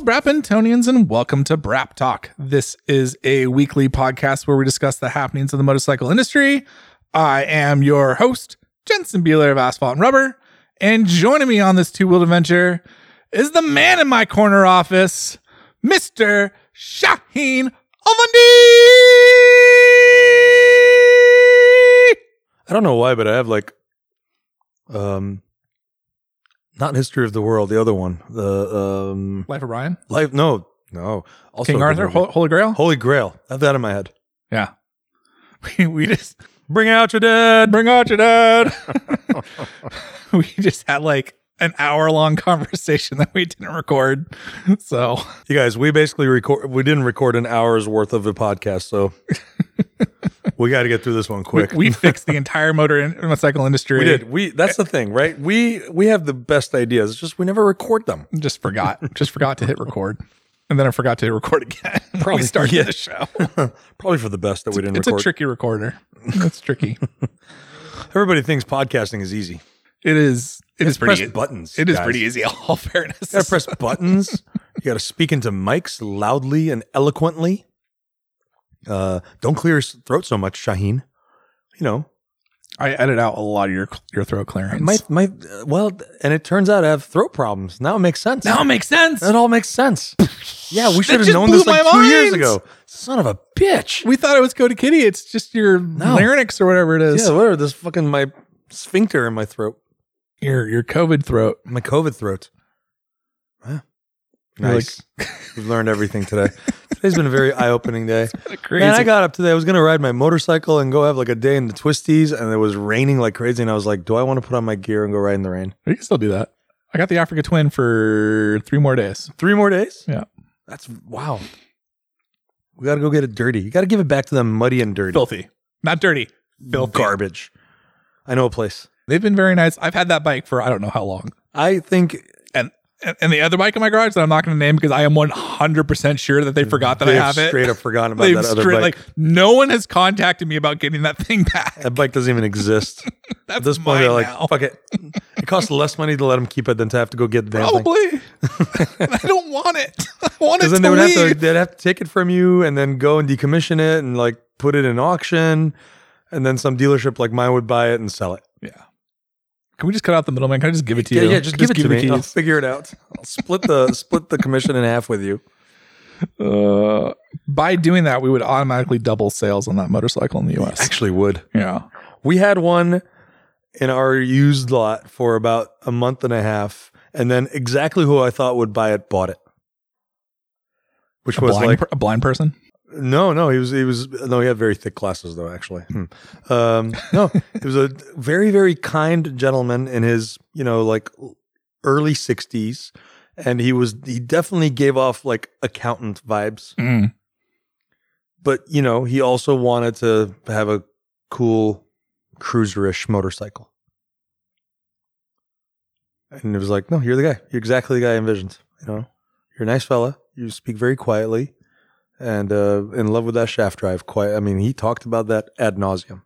Hello, Brapentonians, and welcome to Brap Talk. This is a weekly podcast where we discuss the happenings of the motorcycle industry. I am your host, Jensen Beeler of Asphalt and Rubber, and joining me on this two-wheeled adventure is the man in my corner office, Mr. Shaheen Alvandi! I don't know why, but I have like, not History of the World, the other one. The Life of Ryan? No. Also King Arthur? Holy Grail? Holy Grail. I have that in my head. Yeah. We just... Bring out your dad! Bring out your dad! We just had like an hour-long conversation that we didn't record, so... You guys, we basically didn't record an hour's worth of a podcast, so... We got to get through this one quick. We fixed the entire motorcycle industry. We did. That's the thing, right? We have the best ideas. It's just we never record them. Just forgot to hit record. And then I forgot to record again. Probably started the show. Probably for the best that we didn't record. It's a tricky recorder. It's tricky. Everybody thinks podcasting is easy. It is. It is pretty easy. Buttons. It is pretty easy, all fairness. You got to press buttons. You got to speak into mics loudly and eloquently. Don't clear your throat so much, Shaheen. You know, I edit out a lot of your throat clearance. And it turns out I have throat problems. Now it makes sense. It all makes sense. Yeah, we should have known this like 2 years ago. Son of a bitch. We thought it was Cody Kitty. It's just your larynx or whatever it is. Yeah, whatever. This fucking my sphincter in my throat. Your COVID throat. My COVID throat. Huh. Nice. We've learned everything today. Today's been a very eye-opening day. Crazy. Man, I got up today. I was going to ride my motorcycle and go have like a day in the twisties, and it was raining like crazy, and I was like, do I want to put on my gear and go ride in the rain? You can still do that. I got the Africa Twin for 3 more days. 3 more days? Yeah. That's, wow. We got to go get it dirty. You got to give it back to them muddy and dirty. Filthy. Not dirty. Filthy. Garbage. I know a place. They've been very nice. I've had that bike for I don't know how long. I think... And the other bike in my garage that I'm not going to name because I am 100% sure that they forgot that I have it. Straight up forgotten about that other bike. Like, no one has contacted me about getting that thing back. That bike doesn't even exist. At this point, they're like, fuck it. It costs less money to let them keep it than to have to go get the damn thing. Probably. I don't want it. I want it to leave. Because then they'd have to take it from you and then go and decommission it and like put it in auction. And then some dealership like mine would buy it and sell it. Yeah. Can we just cut out the middleman? Can I just give it to you? Yeah, just give it to me. I'll figure it out. I'll split the commission in half with you. By doing that, we would automatically double sales on that motorcycle in the U.S. Actually would. Yeah. We had one in our used lot for about a month and a half, and then exactly who I thought would buy it bought it. Which was like a blind person? No, he had very thick glasses though, actually. No, he was a very, very kind gentleman in his, you know, like early 60s. And he definitely gave off like accountant vibes. Mm. But, you know, he also wanted to have a cool cruiser-ish motorcycle. And it was like, no, you're the guy. You're exactly the guy I envisioned. You know, you're a nice fella. You speak very quietly. And in love with that shaft drive. I mean, he talked about that ad nauseum.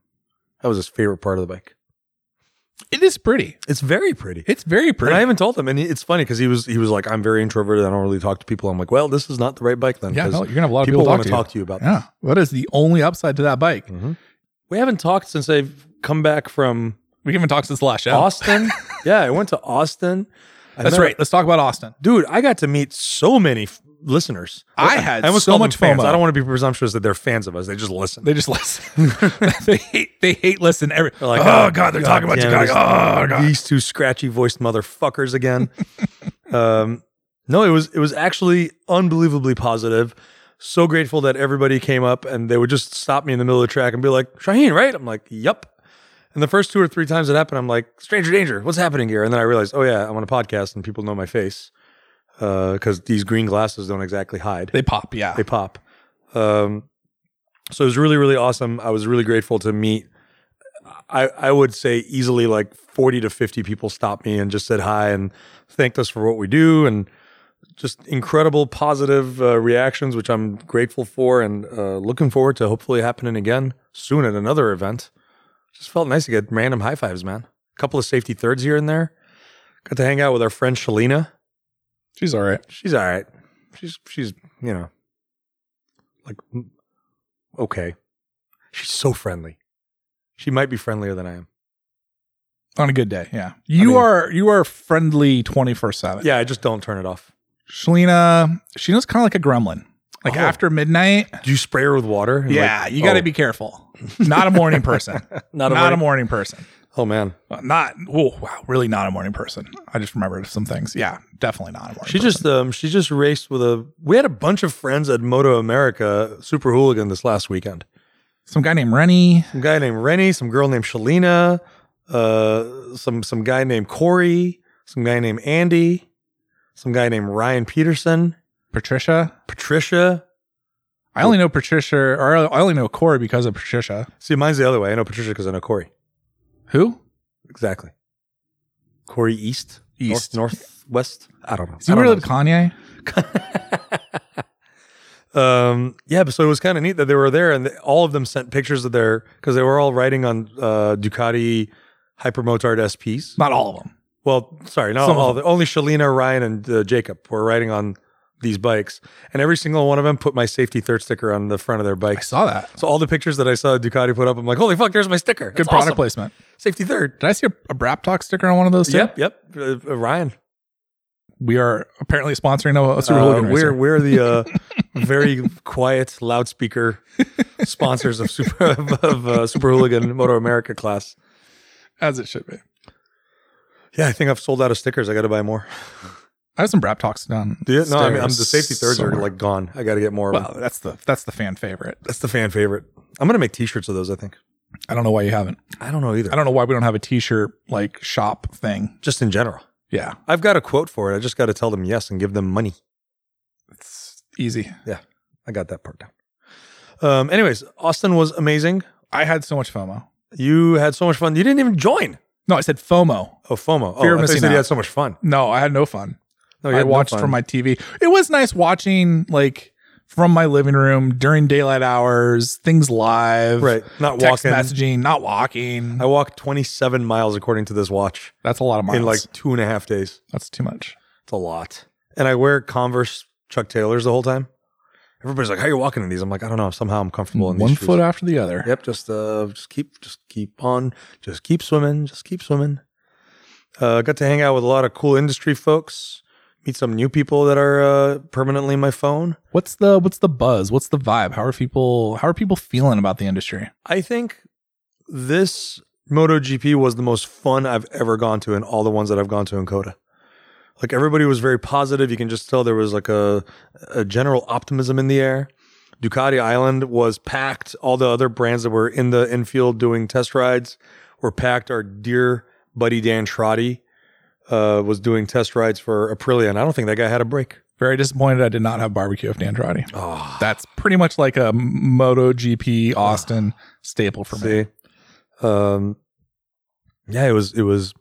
That was his favorite part of the bike. It is pretty. It's very pretty. And I haven't told him. And it's funny because he was like, I'm very introverted. I don't really talk to people. I'm like, well, this is not the right bike then. Yeah, no, you're going to have a lot of people want to talk to you about this. Yeah, that is the only upside to that bike. Mm-hmm. We haven't talked since I've come back from... We haven't talked since last show. Austin. Yeah, I went to Austin. That's right. Let's talk about Austin. Dude, I got to meet so many... listeners. I almost so much fans. FOMO. I don't want to be presumptuous that they're fans of us. They just listen. They hate listen. They're like, oh God, they're talking about Ducati. Oh God. These two scratchy voiced motherfuckers again. No, it was actually unbelievably positive. So grateful that everybody came up and they would just stop me in the middle of the track and be like, Shaheen, right? I'm like, yep. And the first 2 or 3 times it happened, I'm like, stranger danger, what's happening here? And then I realized, oh yeah, I'm on a podcast and people know my face. Because these green glasses don't exactly hide. They pop, yeah. They pop. So it was really, really awesome. I was really grateful to meet, I would say easily like 40 to 50 people stopped me and just said hi and thanked us for what we do and just incredible positive reactions, which I'm grateful for and looking forward to hopefully happening again soon at another event. Just felt nice to get random high fives, man. A couple of safety thirds here and there. Got to hang out with our friend Shalina. She's all right. she's you know, like, okay. She's so friendly. She might be friendlier than I am. On a good day, yeah. You are friendly 24/7. Yeah, I just don't turn it off. Shalina's kind of like a gremlin. Like after midnight. Do you spray her with water? Yeah, like, you got to be careful. Not a morning person. Not a morning person. Oh, man. Really not a morning person. I just remembered some things. Yeah, definitely not a morning person. She just raced with we had a bunch of friends at Moto America Super Hooligan this last weekend. Some guy named Rennie. Some girl named Shalina. Some guy named Corey, some guy named Andy, some guy named Ryan Peterson, Patricia. I only know Patricia, or I only know Corey because of Patricia. See, mine's the other way. I know Patricia because I know Corey. Who? Exactly. Corey East, northwest. I don't know. Is he related to Kanye? Yeah, but so it was kind of neat that they were there, and all of them sent pictures of because they were all riding on Ducati Hypermotard SPs. Not all of them. Well, sorry, not all of them. Only Shalina, Ryan, and Jacob were riding on these bikes, and every single one of them put my Safety Third sticker on the front of their bike. I saw that. So all the pictures that I saw Ducati put up, I'm like, holy fuck, there's my sticker. That's good product awesome. Placement. Safety Third. Did I see a Brap Talk sticker on one of those too? Yep. Ryan. We are apparently sponsoring a Super Hooligan racer. We're the very quiet loudspeaker sponsors of Super Hooligan Moto America class. As it should be. Yeah, I think I've sold out of stickers. I got to buy more. I have some Brap Talks done. Yeah, no, I mean, the Safety Thirds are like gone. I got to get more. Well, that's the fan favorite. I'm going to make t-shirts of those, I think. I don't know why you haven't. I don't know either. I don't know why we don't have a t-shirt like shop thing. Just in general. Yeah. I've got a quote for it. I just got to tell them yes and give them money. It's easy. Yeah. I got that part down. Anyways, Austin was amazing. I had so much FOMO. You had so much fun. You didn't even join. No, I said FOMO. Oh, FOMO. Fear of missing out. I said you had so much fun. No, I had no fun. No, I watched from my TV. It was nice watching like from my living room during daylight hours, things live. Right. Not text walking. Messaging, not walking. I walked 27 miles according to this watch. That's a lot of miles. In like 2.5 days. That's too much. It's a lot. And I wear Converse Chuck Taylors the whole time. Everybody's like, how are you walking in these? I'm like, I don't know. Somehow I'm comfortable in these shoes. 1 foot after the other. Yep. Just keep swimming. Got to hang out with a lot of cool industry folks. Meet some new people that are permanently in my phone. What's the buzz? What's the vibe? How are people feeling about the industry? I think this MotoGP was the most fun I've ever gone to in all the ones that I've gone to in COTA. Like everybody was very positive. You can just tell there was like a general optimism in the air. Ducati Island was packed. All the other brands that were in the infield doing test rides were packed. Our dear buddy Dan Trotti was doing test rides for Aprilia, and I don't think that guy had a break. Very disappointed I did not have barbecue of Dan Trotti. Oh. That's pretty much like a MotoGP Austin staple for me. Yeah, it was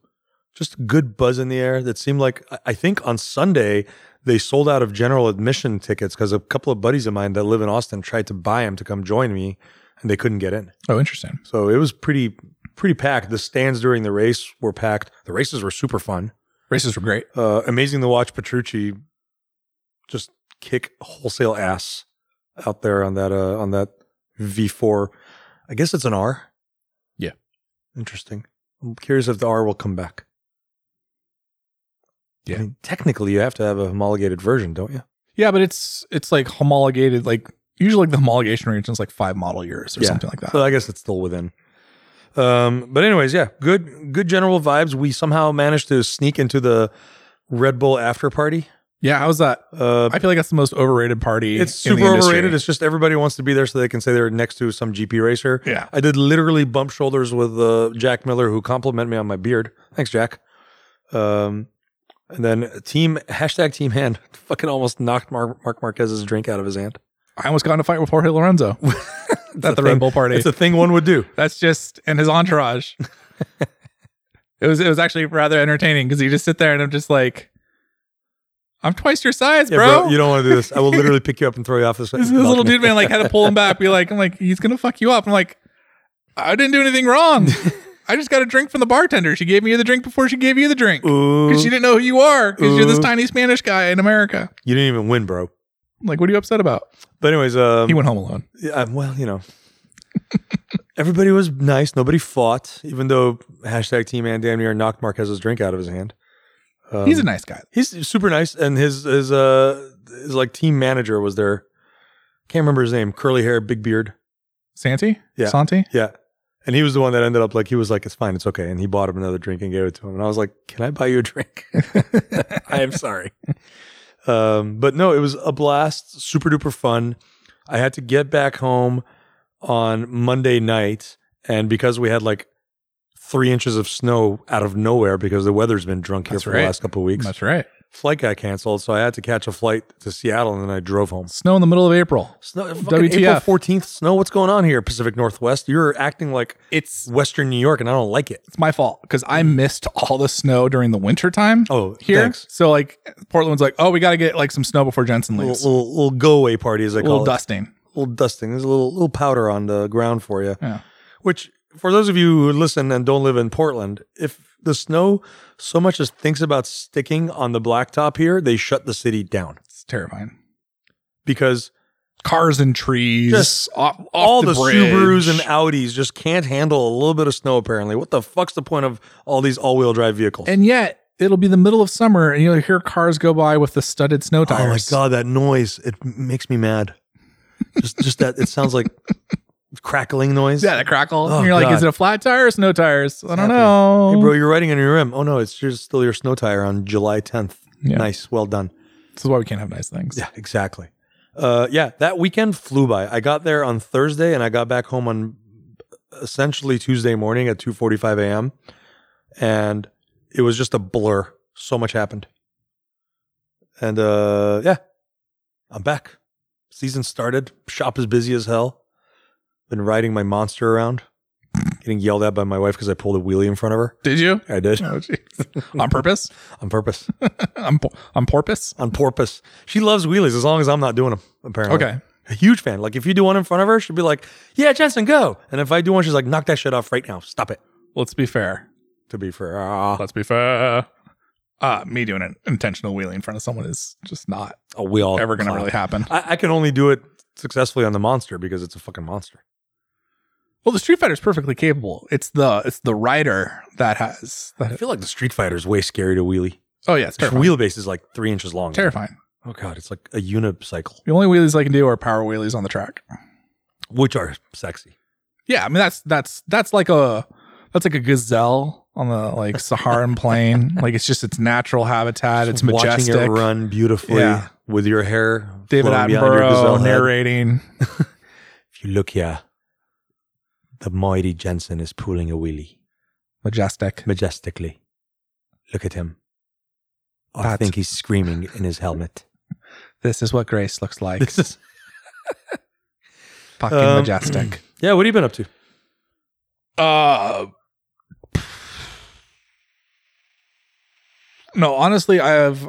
just good buzz in the air. That seemed like, I think on Sunday, they sold out of general admission tickets because a couple of buddies of mine that live in Austin tried to buy them to come join me, and they couldn't get in. Oh, interesting. So it was pretty packed. The stands during the race were packed. The races were super fun. Races were great. Amazing to watch Petrucci just kick wholesale ass out there on that V4. I guess it's an R. Yeah. Interesting. I'm curious if the R will come back. Yeah. I mean, technically you have to have a homologated version, don't you? Yeah, but it's like homologated, like usually like the homologation range is like 5 model years or something like that. So I guess it's still within. But anyways, yeah, good general vibes. We somehow managed to sneak into the Red Bull after party. Yeah, how's that? I feel like that's the most overrated party. It's super overrated. It's just everybody wants to be there so they can say they're next to some GP racer. Yeah. I did literally bump shoulders with Jack Miller, who complimented me on my beard. Thanks, Jack. And then #Team Hand fucking almost knocked Mark Marquez's drink out of his hand. I almost got in a fight with Jorge Lorenzo at the Red Bull party. It's a thing one would do. That's just, and his entourage. It was actually rather entertaining because you just sit there and I'm just like, I'm twice your size, bro. You don't want to do this. I will literally pick you up and throw you off this. This little dude man like had to pull him back. Be like, I'm like, he's gonna fuck you up. I'm like, I didn't do anything wrong. I just got a drink from the bartender. She gave me the drink before she gave you the drink because she didn't know who you are because you're this tiny Spanish guy in America. You didn't even win, bro. I'm like, what are you upset about? But anyways, he went home alone. Yeah, well, you know, everybody was nice. Nobody fought, even though hashtag Team Man damn near knocked Marquez's drink out of his hand. He's a nice guy. He's super nice, and his like team manager was there. Can't remember his name. Curly hair, big beard. Santi? Yeah. Santi? Yeah. And he was the one that ended up like, he was like, it's fine, it's okay. And he bought him another drink and gave it to him. And I was like, can I buy you a drink? I am sorry. But no, it was a blast. Super duper fun. I had to get back home on Monday night. And because we had like 3 inches of snow out of nowhere because the weather's been drunk here for the last couple of weeks. That's right. Flight got canceled, so I had to catch a flight to Seattle, and then I drove home. Snow in the middle of April. Snow, WTF. April 14th, snow. What's going on here, Pacific Northwest? You're acting like it's Western New York, and I don't like it. It's my fault, because I missed all the snow during the wintertime here. Thanks. So, like, Portland's like, oh, we got to get, like, some snow before Jensen leaves. Little go-away party, as I call it. A little dusting. There's a little powder on the ground for you. Yeah. Which, for those of you who listen and don't live in Portland, if the snow so much as thinks about sticking on the blacktop here, they shut the city down. It's terrifying. Because cars and trees, just off all the Subarus and Audis just can't handle a little bit of snow, apparently. What the fuck's the point of all these all-wheel drive vehicles? And yet, it'll be the middle of summer, and you'll hear cars go by with the studded snow tires. Oh, my God, that noise. It makes me mad. Just that, it sounds like... crackling noise. Yeah, the crackle. Oh, and you're like, God. Is it a flat tire or snow tires? I don't know. Hey, bro, you're writing on your rim. Oh, no, it's just still your snow tire on July 10th. Yeah. Nice. Well done. This is why we can't have nice things. Yeah, exactly. Yeah, that weekend flew by. I got there on Thursday, and I got back home on essentially Tuesday morning at 2:45 a.m., and it was just a blur. So much happened. And, yeah, I'm back. Season started. Shop is busy as hell. Been riding my monster around, getting yelled at by my wife because I pulled a wheelie in front of her. Did you? I did. Oh, on purpose? On purpose. On porpoise? On porpoise. She loves wheelies as long as I'm not doing them, apparently. Okay. A huge fan. Like, if you do one in front of her, she'll be like, yeah, Jensen, go. And if I do one, she's like, knock that shit off right now. Stop it. Let's be fair. Let's be fair. Me doing an intentional wheelie in front of someone is just not ever going to really happen. I can only do it successfully on the monster because it's a fucking monster. Well, the Street Fighter is perfectly capable. It's the rider that has. I feel like the Street Fighter is way scary to wheelie. Oh yeah, it's terrifying. Its wheelbase is like 3 inches long. Terrifying. Now. Oh God, it's like a unicycle. The only wheelies I can do are power wheelies on the track, which are sexy. Yeah, I mean that's like a gazelle on the like Saharan plain. Like it's just its natural habitat. It's majestic. Watching it run beautifully with your hair. David Attenborough narrating. If you look here. The mighty Jensen is pulling a wheelie. Majestically. Look at him. I think he's screaming in his helmet. This is what grace looks like. This is fucking majestic. Yeah, what have you been up to? No, honestly, I have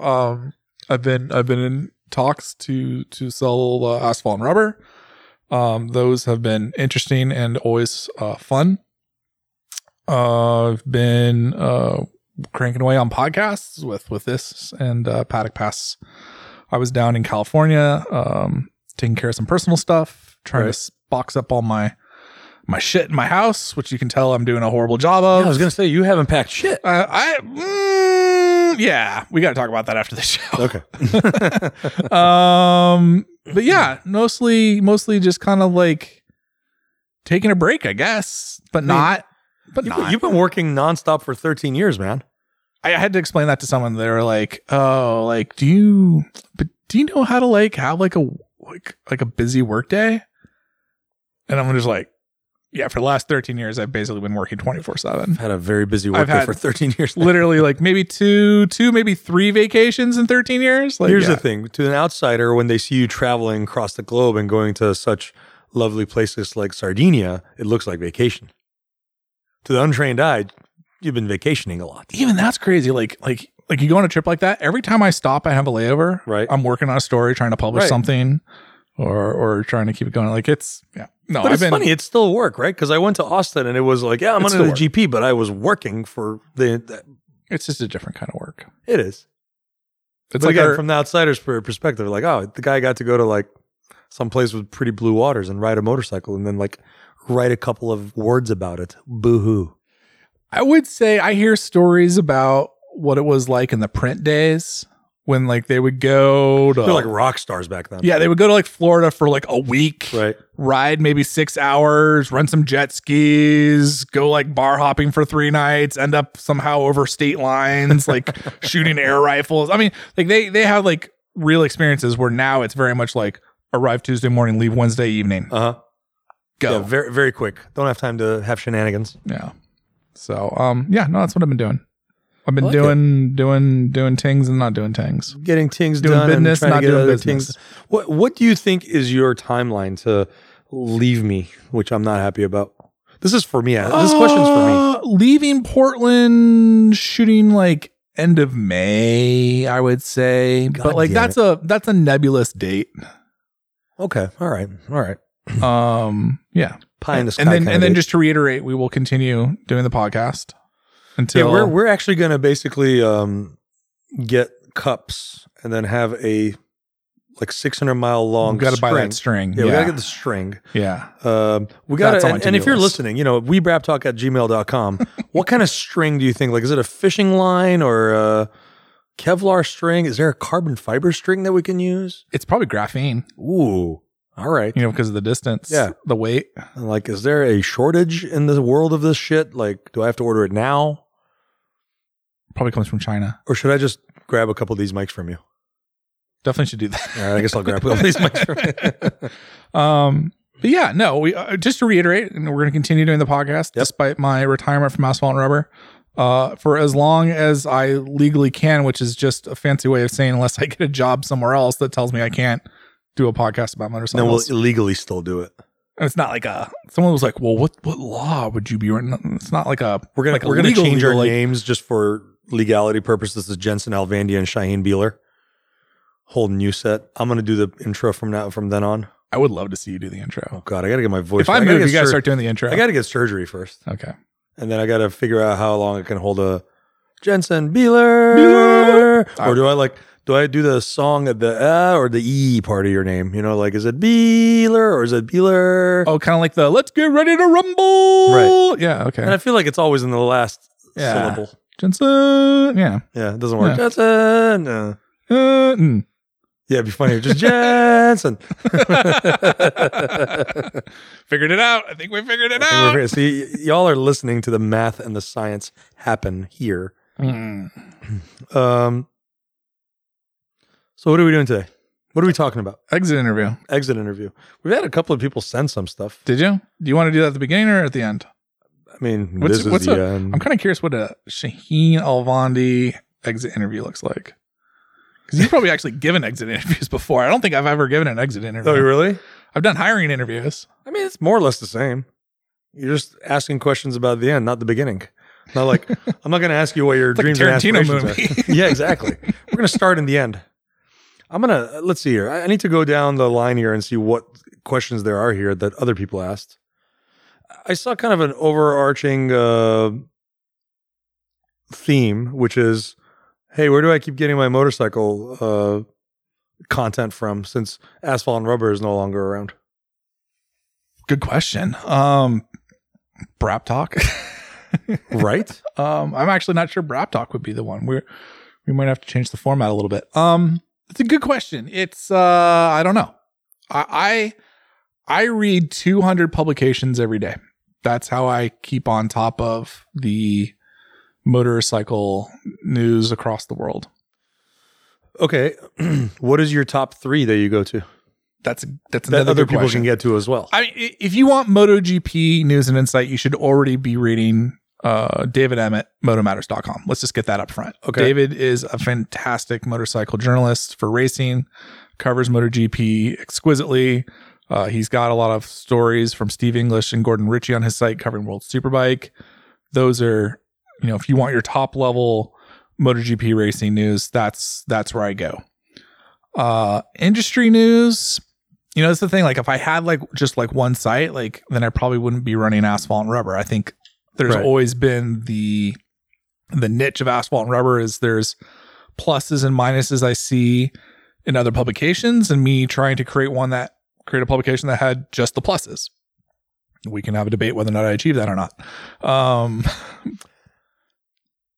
I've been in talks to sell Asphalt and Rubber. Those have been interesting and always fun. I've been cranking away on podcasts with this and Paddock Pass. I was down in California taking care of some personal stuff, trying to box up all my shit in my house, which you can tell I'm doing a horrible job of. Yeah, I was going to say, you haven't packed shit. Yeah, we got to talk about that after the show. Okay. But yeah, mostly just kind of like taking a break, I guess, You've been working nonstop for 13 years, man. I had to explain that to someone. They were like, "Oh, like, do you know how to like have like a busy work day?" And I'm just like, yeah, for the last 13 years, I've basically been working 24/7. I've had a very busy workday for 13 years. Literally, like maybe two, maybe three vacations in 13 years. Like, here's the thing. To an outsider, when they see you traveling across the globe and going to such lovely places like Sardinia, it looks like vacation. To the untrained eye, you've been vacationing a lot. Even that's crazy. Like you go on a trip like that, every time I stop, I have a layover. Right. I'm working on a story, trying to publish something. Or trying to keep it going. Like it's, yeah. No, but funny. It's still work, right? Because I went to Austin and it was like, yeah, I'm on the GP, but I was working for the. It's just a different kind of work. It is. It's like, again, from the outsider's perspective, like, oh, the guy got to go to like some place with pretty blue waters and ride a motorcycle and then like write a couple of words about it. Boo-hoo. I would say I hear stories about what it was like in the print days when like they would go to... They were like rock stars back then. Yeah, they would go to like Florida for like a week, right? Ride maybe 6 hours, run some jet skis, go like bar hopping for 3 nights, end up somehow over state lines, like shooting air rifles. I mean, like they have like real experiences where now it's very much like arrive Tuesday morning, leave Wednesday evening. Uh-huh. Go. Yeah, very, very quick. Don't have time to have shenanigans. Yeah. So, yeah, no, that's what I've been doing. I've been doing things and not doing things. Getting things done, business, and not doing business. What do you think is your timeline to leave me, which I'm not happy about? This is for me. This question's for me. Leaving Portland, shooting like end of May, I would say. God, but like that's a nebulous date. Okay. All right. Yeah. Pie in the sky. And then just to reiterate, we will continue doing the podcast until we're actually going to basically get cups and then have a like 600-mile long. We got to buy that string. Yeah, we got to get the string. Yeah. We got to. And if you're listening, you know, webraptalk@gmail.com. What kind of string do you think? Like, is it a fishing line or a Kevlar string? Is there a carbon fiber string that we can use? It's probably graphene. Ooh. All right. You know, because of the distance, the weight. And like, is there a shortage in the world of this shit? Like, do I have to order it now? Probably comes from China. Or should I just grab a couple of these mics from you? Definitely should do that. All right, I guess I'll grab a couple of these mics from you. But yeah, no, we just to reiterate, and we're going to continue doing the podcast despite my retirement from Asphalt and Rubber for as long as I legally can, which is just a fancy way of saying unless I get a job somewhere else that tells me I can't do a podcast about motorcycles. Then we'll illegally still do it. And it's not like someone was like, well, what law would you be writing? It's not like we're gonna change our names just for legality purposes to Jensen Alvandi and Shaheen Beeler. Whole new set. I'm gonna do the intro from then on. I would love to see you do the intro. Oh God, I gotta get my voice. If I move, you gotta start doing the intro. I gotta get surgery first. Okay. And then I gotta figure out how long I can hold a Jensen Beeler. Or do I like... Do I do the song at the or the E part of your name? You know, like, is it Beeler or is it Beeler? Oh, kind of like the let's get ready to rumble. Right. Yeah, okay. And I feel like it's always in the last syllable. Jensen. Yeah. Yeah, it doesn't work. Yeah. Jensen. Yeah, it'd be funny. Just Jensen. Figured it out. I think we figured it out. See, y'all are listening to the math and the science happen here. Mm. So what are we doing today? What are we talking about? Exit interview. We've had a couple of people send some stuff. Did you? Do you want to do that at the beginning or at the end? I mean, this is the end. I'm kind of curious what a Shaheen Alvandi exit interview looks like. Because you've probably actually given exit interviews before. I don't think I've ever given an exit interview. Oh, really? I've done hiring interviews. I mean, it's more or less the same. You're just asking questions about the end, not the beginning. Not like, I'm not going to ask you what your dreams and aspirations are. Like a Tarantino movie. Yeah, exactly. We're going to start in the end. Let's see here. I need to go down the line here and see what questions there are here that other people asked. I saw kind of an overarching theme, which is, hey, where do I keep getting my motorcycle content from since Asphalt and Rubber is no longer around? Good question. Brap Talk. Right? I'm actually not sure Brap Talk would be the one. We might have to change the format a little bit. It's a good question. It's, I don't know. I read 200 publications every day. That's how I keep on top of the motorcycle news across the world. Okay. What is your top 3 that you go to? That's another that other people question. Can get to as well. I mean, if you want MotoGP news and insight, you should already be reading David Emmett, motomatters.com. Let's just get that up front. Okay. David is a fantastic motorcycle journalist for racing, covers MotoGP exquisitely. He's got a lot of stories from Steve English and Gordon Ritchie on his site covering World Superbike. Those are, you know, if you want your top level MotoGP racing news, that's where I go. Industry news. You know, that's the thing. Like if I had like just like one site, like then I probably wouldn't be running Asphalt and Rubber. I think there's always been the niche of Asphalt and Rubber is there's pluses and minuses I see in other publications, and me trying to create a publication that had just the pluses. We can have a debate whether or not I achieved that or not.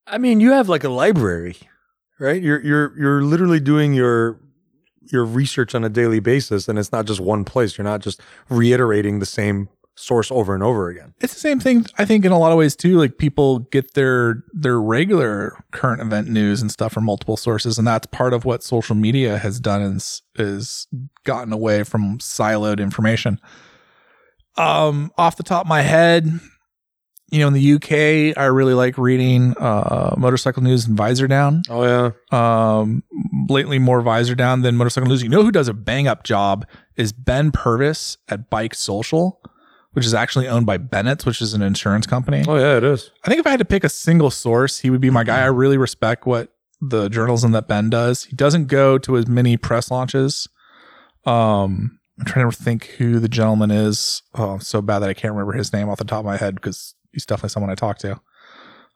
I mean, you have like a library, right? You're literally doing your research on a daily basis, and it's not just one place. You're not just reiterating the same source over and over again. It's the same thing, I think, in a lot of ways too. Like, people get their regular current event news and stuff from multiple sources, and that's part of what social media has done is gotten away from siloed information. Off the top of my head, you know, in the UK, I really like reading Motorcycle News and Visor Down. Oh yeah. Lately more Visor Down than Motorcycle News. You know who does a bang up job is Ben Purvis at Bike Social, which is actually owned by Bennett's, which is an insurance company. Oh yeah, it is. I think if I had to pick a single source, he would be my guy. I really respect what the journalism that Ben does. He doesn't go to as many press launches. I'm trying to think who the gentleman is. Oh, I'm so bad that I can't remember his name off the top of my head, because he's definitely someone I talk to.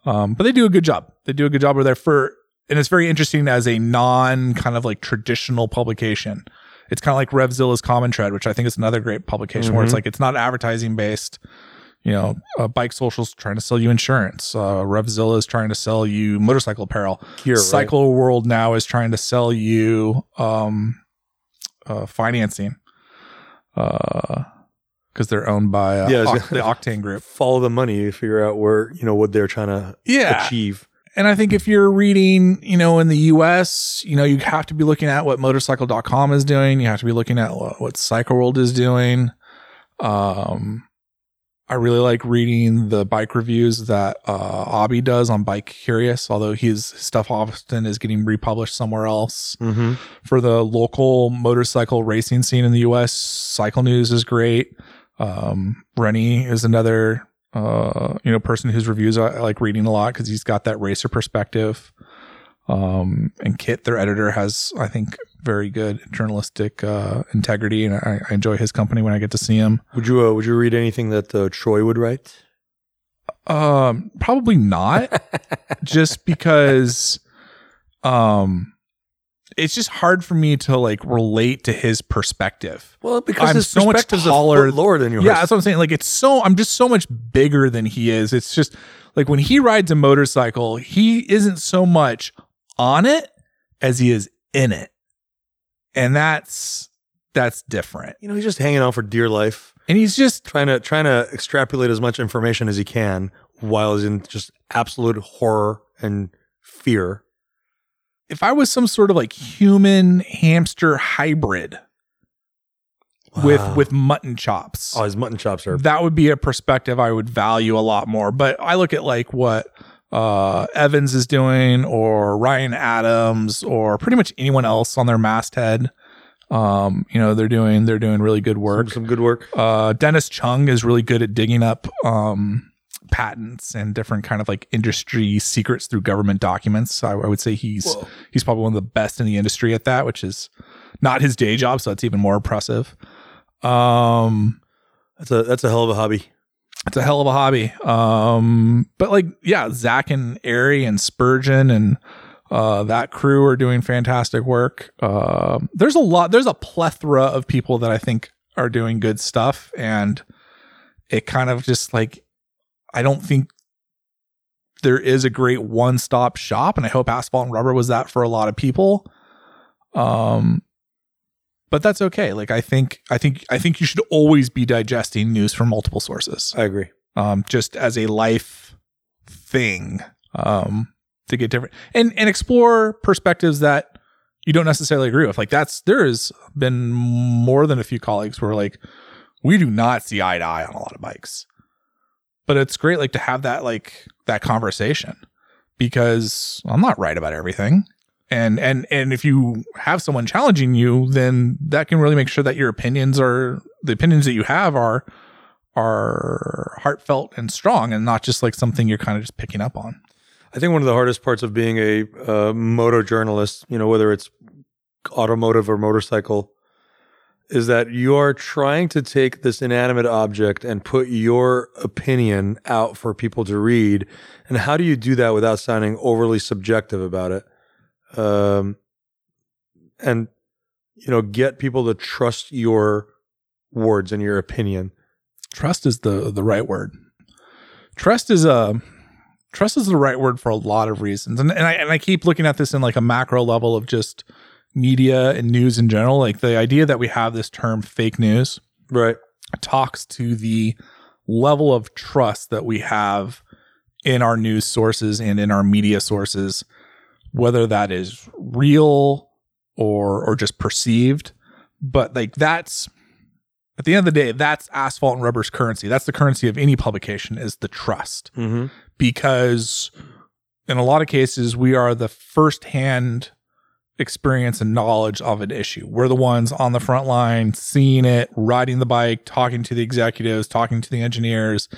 But they do a good job. They do a good job over there and it's very interesting as a non kind of like traditional publication. It's kind of like RevZilla's Common Tread, which I think is another great publication, mm-hmm. where it's like, it's not advertising based. You know, Bike Social's trying to sell you insurance. RevZilla is trying to sell you motorcycle apparel. Cycle World now is trying to sell you financing. Because they're owned by the Octane Group. Follow the money to figure out where, you know, what they're trying to achieve. And I think if you're reading, you know, in the US, you know, you have to be looking at what motorcycle.com is doing. You have to be looking at what Cycle World is doing. I really like reading the bike reviews that Abhi does on Bike Curious, although his stuff often is getting republished somewhere else. Mm-hmm. For the local motorcycle racing scene in the US, Cycle News is great. Rennie is another person whose reviews I like reading a lot, because he's got that racer perspective. And Kit, their editor, has, I think, very good journalistic integrity, and I enjoy his company when I get to see him. Would you read anything that Troy would write? Probably not, just because it's just hard for me to like relate to his perspective. Well, because his perspective is a lot lower than yours. Yeah, that's what I'm saying. Like, I'm just so much bigger than he is. It's just like when he rides a motorcycle, he isn't so much on it as he is in it, and that's different. You know, he's just hanging out for dear life, and he's just trying to extrapolate as much information as he can while he's in just absolute horror and fear. If I was some sort of like human hamster hybrid with mutton chops, his mutton chops that would be a perspective I would value a lot more. But I look at like what Evans is doing, or Ryan Adams, or pretty much anyone else on their masthead. They're doing really good work. Some good work. Dennis Chung is really good at digging up patents and different kind of like industry secrets through government documents. I would say he's probably one of the best in the industry at that, which is not his day job, so that's even more impressive. That's a hell of a hobby. It's a hell of a hobby. But like, yeah, Zach and Ari and Spurgeon and that crew are doing fantastic work. There's a plethora of people that I think are doing good stuff. And it kind of just like, I don't think there is a great one-stop shop. And I hope Asphalt and Rubber was that for a lot of people. But that's okay. Like, I think you should always be digesting news from multiple sources. I agree. Just as a life thing, to get different and explore perspectives that you don't necessarily agree with. Like, there has been more than a few colleagues where like, we do not see eye to eye on a lot of bikes, but it's great like to have that like that conversation, because I'm not right about everything. And if you have someone challenging you, then that can really make sure that your opinions are the opinions that you have are heartfelt and strong, and not just like something you're kind of just picking up on. I think one of the hardest parts of being a moto journalist, you know, whether it's automotive or motorcycle, is that you are trying to take this inanimate object and put your opinion out for people to read. And how do you do that without sounding overly subjective about it? and you know, get people to trust your words and your opinion. Trust is the right word. Trust is the right word for a lot of reasons, and I keep looking at this in like a macro level of just media and news in general. Like the idea that we have this term fake news, right, talks to the level of trust that we have in our news sources and in our media sources, whether that is real or just perceived. But like that's, at the end of the day, that's Asphalt and Rubber's currency. That's the currency of any publication, is the trust. Mm-hmm. Because in a lot of cases, we are the firsthand experience and knowledge of an issue. We're the ones on the front line, seeing it, riding the bike, talking to the executives, talking to the engineers,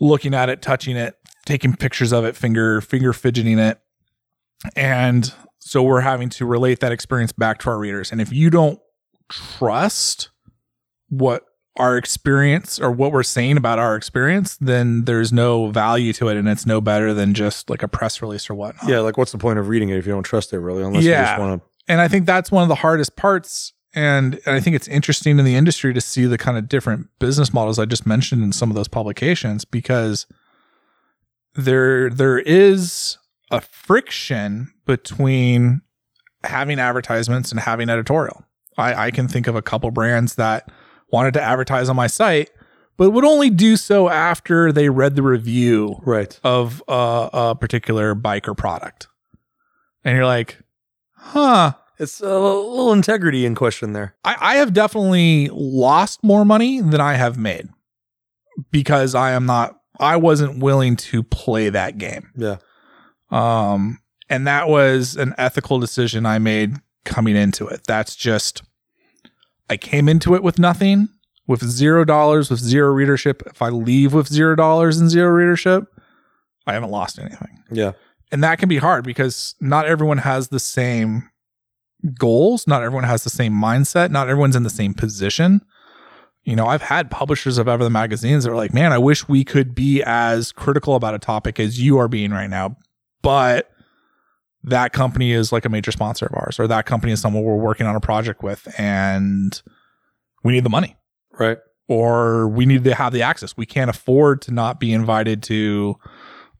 looking at it, touching it, taking pictures of it, finger fidgeting it. And so we're having to relate that experience back to our readers. And if you don't trust what our experience or what we're saying about our experience, then there's no value to it, and it's no better than just like a press release or whatnot. Yeah, like what's the point of reading it if you don't trust it, really, unless you just want to. And I think that's one of the hardest parts, and I think it's interesting in the industry to see the kind of different business models I just mentioned in some of those publications, because there is a friction between having advertisements and having editorial. I can think of a couple brands that wanted to advertise on my site, but would only do so after they read the review, right, of a particular bike or product. And you're like, huh. It's a little integrity in question there. I have definitely lost more money than I have made, because I wasn't willing to play that game. Yeah. And that was an ethical decision I made coming into it. That's just, I came into it with nothing, with $0, with zero readership. If I leave with $0 and zero readership, I haven't lost anything. Yeah. And that can be hard, because not everyone has the same goals. Not everyone has the same mindset. Not everyone's in the same position. You know, I've had publishers of other magazines that are like, man, I wish we could be as critical about a topic as you are being right now, but that company is like a major sponsor of ours, or that company is someone we're working on a project with and we need the money, right? Or we need to have the access. We can't afford to not be invited to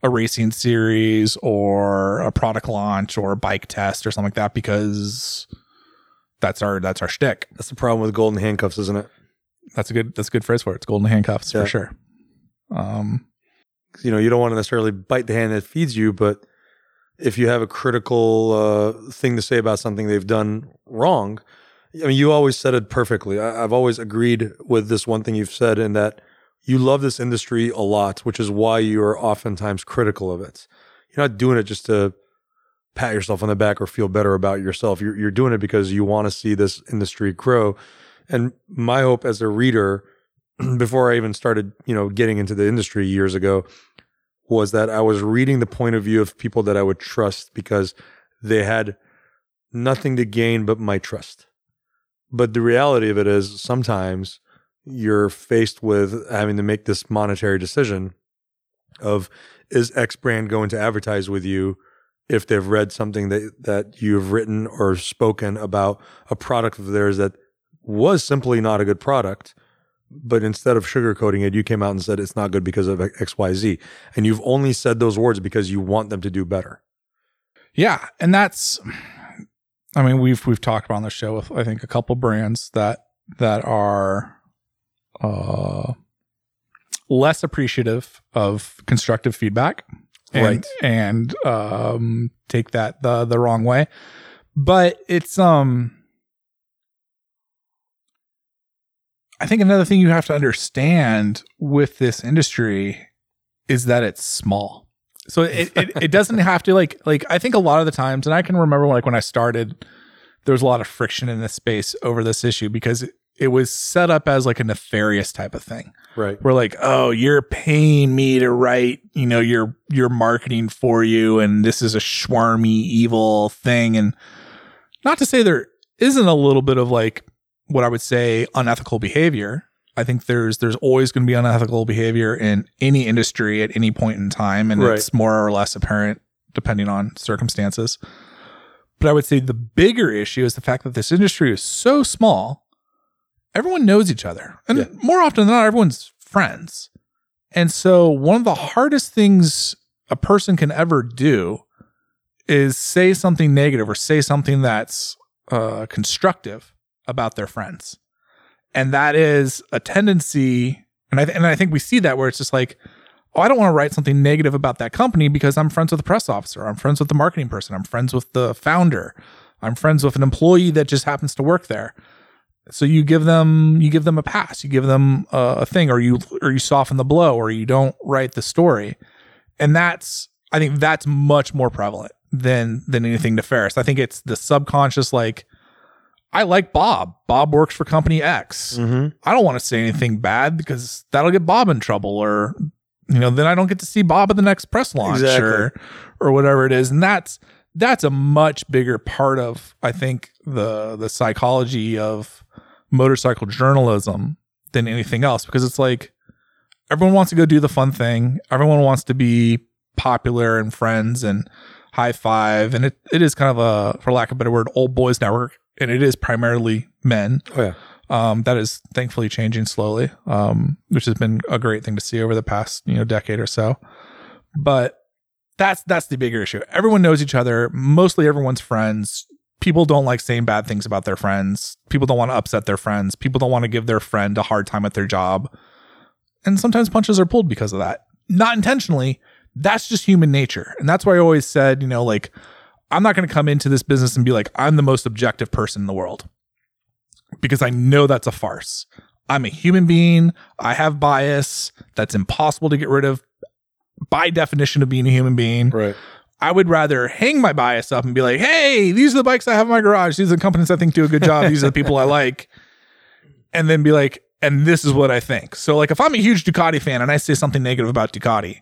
a racing series or a product launch or a bike test or something like that, because that's our shtick. That's the problem with golden handcuffs, isn't it? That's a good phrase for it. It's golden handcuffs, yeah, for sure. You know, you don't want to necessarily bite the hand that feeds you, but if you have a critical thing to say about something they've done wrong, I mean, you always said it perfectly. I've always agreed with this one thing you've said, in that you love this industry a lot, which is why you are oftentimes critical of it. You're not doing it just to pat yourself on the back or feel better about yourself. You're doing it because you want to see this industry grow. And my hope as a reader, before I even started, you know, getting into the industry years ago, was that I was reading the point of view of people that I would trust, because they had nothing to gain but my trust. But the reality of it is, sometimes you're faced with having to make this monetary decision of, is X brand going to advertise with you if they've read something that you've written or spoken about a product of theirs that was simply not a good product, but instead of sugarcoating it, you came out and said it's not good because of XYZ. And you've only said those words because you want them to do better. Yeah. And that's, I mean, we've talked about on the show with, I think, a couple brands that are less appreciative of constructive feedback, right, and take that the wrong way. But it's, I think another thing you have to understand with this industry is that it's small. So it doesn't have to like I think a lot of the times, and I can remember when I started, there was a lot of friction in this space over this issue, because it was set up as like a nefarious type of thing. Right. We're like, oh, you're paying me to write, you know, your marketing for you, and this is a schwarmy evil thing. And not to say there isn't a little bit of like what I would say unethical behavior. I think there's always going to be unethical behavior in any industry at any point in time. And right, it's more or less apparent depending on circumstances. But I would say the bigger issue is the fact that this industry is so small. Everyone knows each other. And more often than not, everyone's friends. And so one of the hardest things a person can ever do is say something negative or say something that's constructive about their friends. And that is a tendency. And I think we see that where it's just like, oh, I don't want to write something negative about that company because I'm friends with the press officer. I'm friends with the marketing person. I'm friends with the founder. I'm friends with an employee that just happens to work there. So you give them a pass. You give them a thing, or you soften the blow, or you don't write the story. And I think that's much more prevalent than anything nefarious. I think it's the subconscious, like, I like Bob. Bob works for company X. Mm-hmm. I don't want to say anything bad because that'll get Bob in trouble, or then I don't get to see Bob at the next press launch, or whatever it is. And that's a much bigger part of, I think, the psychology of motorcycle journalism than anything else, because it's like everyone wants to go do the fun thing. Everyone wants to be popular and friends and high five. And it is kind of a, for lack of a better word, old boys network. And it is primarily men. Oh, yeah. That is thankfully changing slowly, which has been a great thing to see over the past, decade or so. But that's the bigger issue. Everyone knows each other. Mostly everyone's friends. People don't like saying bad things about their friends. People don't want to upset their friends. People don't want to give their friend a hard time at their job. And sometimes punches are pulled because of that. Not intentionally. That's just human nature. And that's why I always said, I'm not going to come into this business and be like, I'm the most objective person in the world, because I know that's a farce. I'm a human being. I have bias. That's impossible to get rid of by definition of being a human being. Right. I would rather hang my bias up and be like, hey, these are the bikes I have in my garage. These are the companies I think do a good job. These are the people I like. And then be like, and this is what I think. So like, if I'm a huge Ducati fan and I say something negative about Ducati,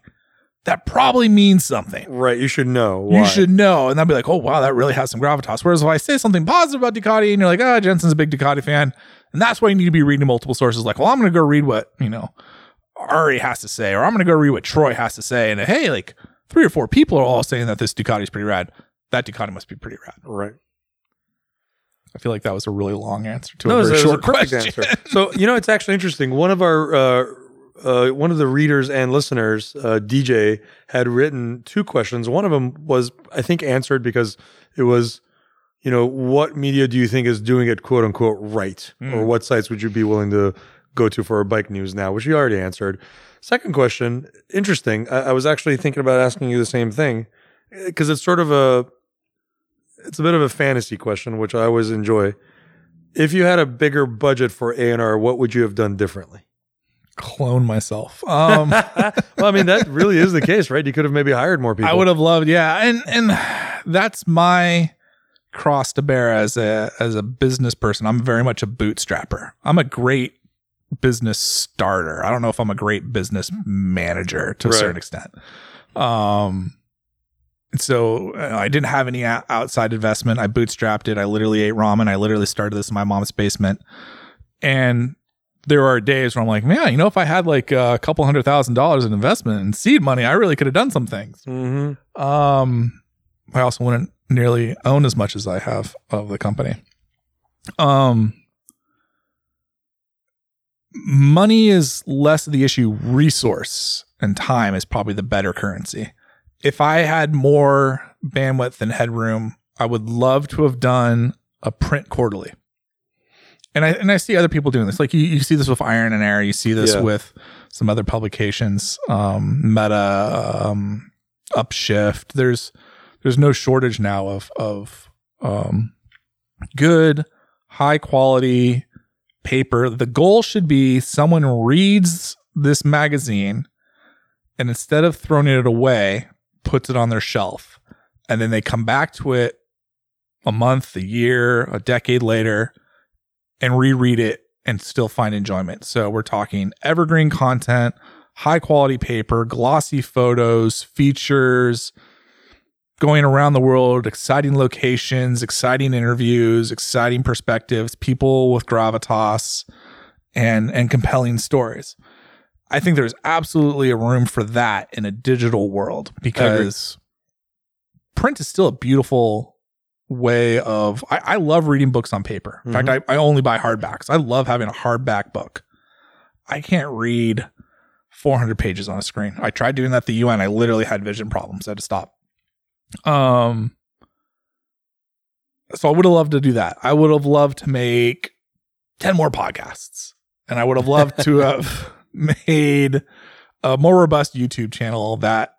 that probably means something. Right. You should know. Why. You should know. And I'll be like, oh, wow, that really has some gravitas. Whereas if I say something positive about Ducati and you're like, Jensen's a big Ducati fan. And that's why you need to be reading multiple sources. Like, well, I'm going to go read what, Ari has to say, or I'm going to go read what Troy has to say. And hey, like 3 or 4 people are all saying that this Ducati is pretty rad. That Ducati must be pretty rad. Right. I feel like that was a really long answer to a very short question. So, it's actually interesting. One of our, one of the readers and listeners, DJ, had written 2 questions. One of them was, I think, answered because it was, what media do you think is doing it, quote unquote, right? Mm. Or what sites would you be willing to go to for bike news now, which you already answered. Second question, interesting. I was actually thinking about asking you the same thing, because it's sort of it's a bit of a fantasy question, which I always enjoy. If you had a bigger budget for A&R, what would you have done differently? Clone myself. Well, I mean, that really is the case, right? You could have maybe hired more people. I would have loved, and that's my cross to bear as a business person. I'm very much a bootstrapper. I'm a great business starter. I don't know if I'm a great business manager to a certain extent. So I didn't have any outside investment. I bootstrapped it. I literally ate ramen. I literally started this in my mom's basement. And there are days where I'm like, man, if I had like a couple $100,000 in investment and seed money, I really could have done some things. Mm-hmm. I also wouldn't nearly own as much as I have of the company. Money is less of the issue. Resource and time is probably the better currency. If I had more bandwidth and headroom, I would love to have done a print quarterly. And I see other people doing this. Like you see this with Iron and Air. You see this with some other publications, Meta, Upshift. There's no shortage now of good, high quality paper. The goal should be someone reads this magazine and instead of throwing it away, puts it on their shelf, and then they come back to it a month, a year, a decade later, and reread it and still find enjoyment. So we're talking evergreen content, high quality paper, glossy photos, features, going around the world, exciting locations, exciting interviews, exciting perspectives, people with gravitas, and compelling stories. I think there's absolutely a room for that in a digital world, because print is still a beautiful way of, I love reading books on paper. In fact, I only buy hardbacks. I love having a hardback book. I can't read 400 pages on a screen. I tried doing that at the UN. I literally had vision problems. I had to stop. So I would have loved to do that. I would have loved to make 10 more podcasts, and I would have loved to have made a more robust YouTube channel that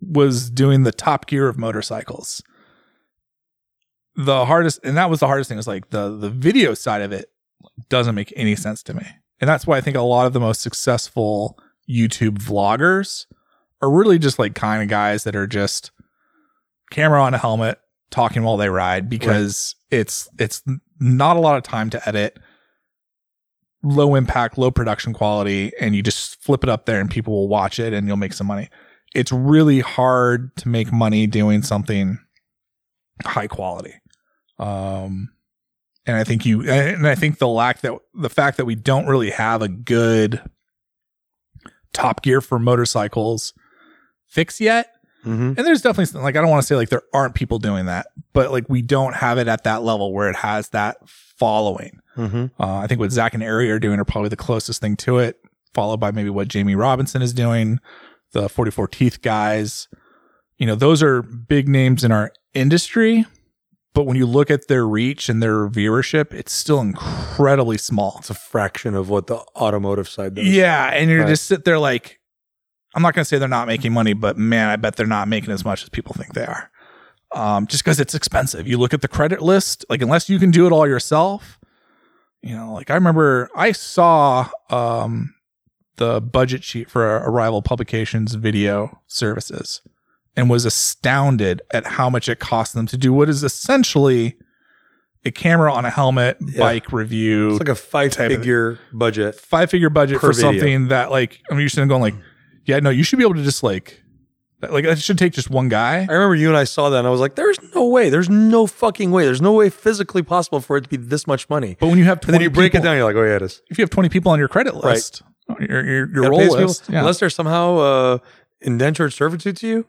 was doing the Top Gear of motorcycles. The hardest, and that was the hardest thing, is like the video side of it doesn't make any sense to me. And that's why I think a lot of the most successful YouTube vloggers are really just like kind of guys that are just camera on a helmet talking while they ride, because it's not a lot of time to edit, low impact, low production quality, and you just flip it up there and people will watch it and you'll make some money. It's really hard to make money doing something high quality. And I think the fact that we don't really have a good Top Gear for motorcycles fix yet. And there's definitely something, like, I don't want to say like there aren't people doing that, but like we don't have it at that level where it has that following. I think what Zach and Ari are doing are probably the closest thing to it, followed by maybe what Jamie Robinson is doing, the 44 Teeth guys. You know, those are big names in our industry, but when you look at their reach and their viewership, it's still incredibly small. It's a fraction of what the automotive side does. Yeah, and you just sit there like, I'm not going to say they're not making money, but man, I bet they're not making as much as people think they are. Just because it's expensive. You look at the credit list, like unless you can do it all yourself, you know, like I remember I saw the budget sheet for Arrival Publications Video Services and was astounded at how much it cost them to do what is essentially a camera on a helmet bike review. It's like a five-figure budget for video. Something that, like, I mean, you're sitting going like, yeah, no, you should be able to just like that should take just one guy. I remember you and I saw that and I was like, there's no way. There's no fucking way. There's no way physically possible for it to be this much money. But when you have 20 and then you break people, it down, you're like, oh yeah, it is. If you have 20 people on your credit list, your roll list. People, unless they're somehow indentured servitude to you.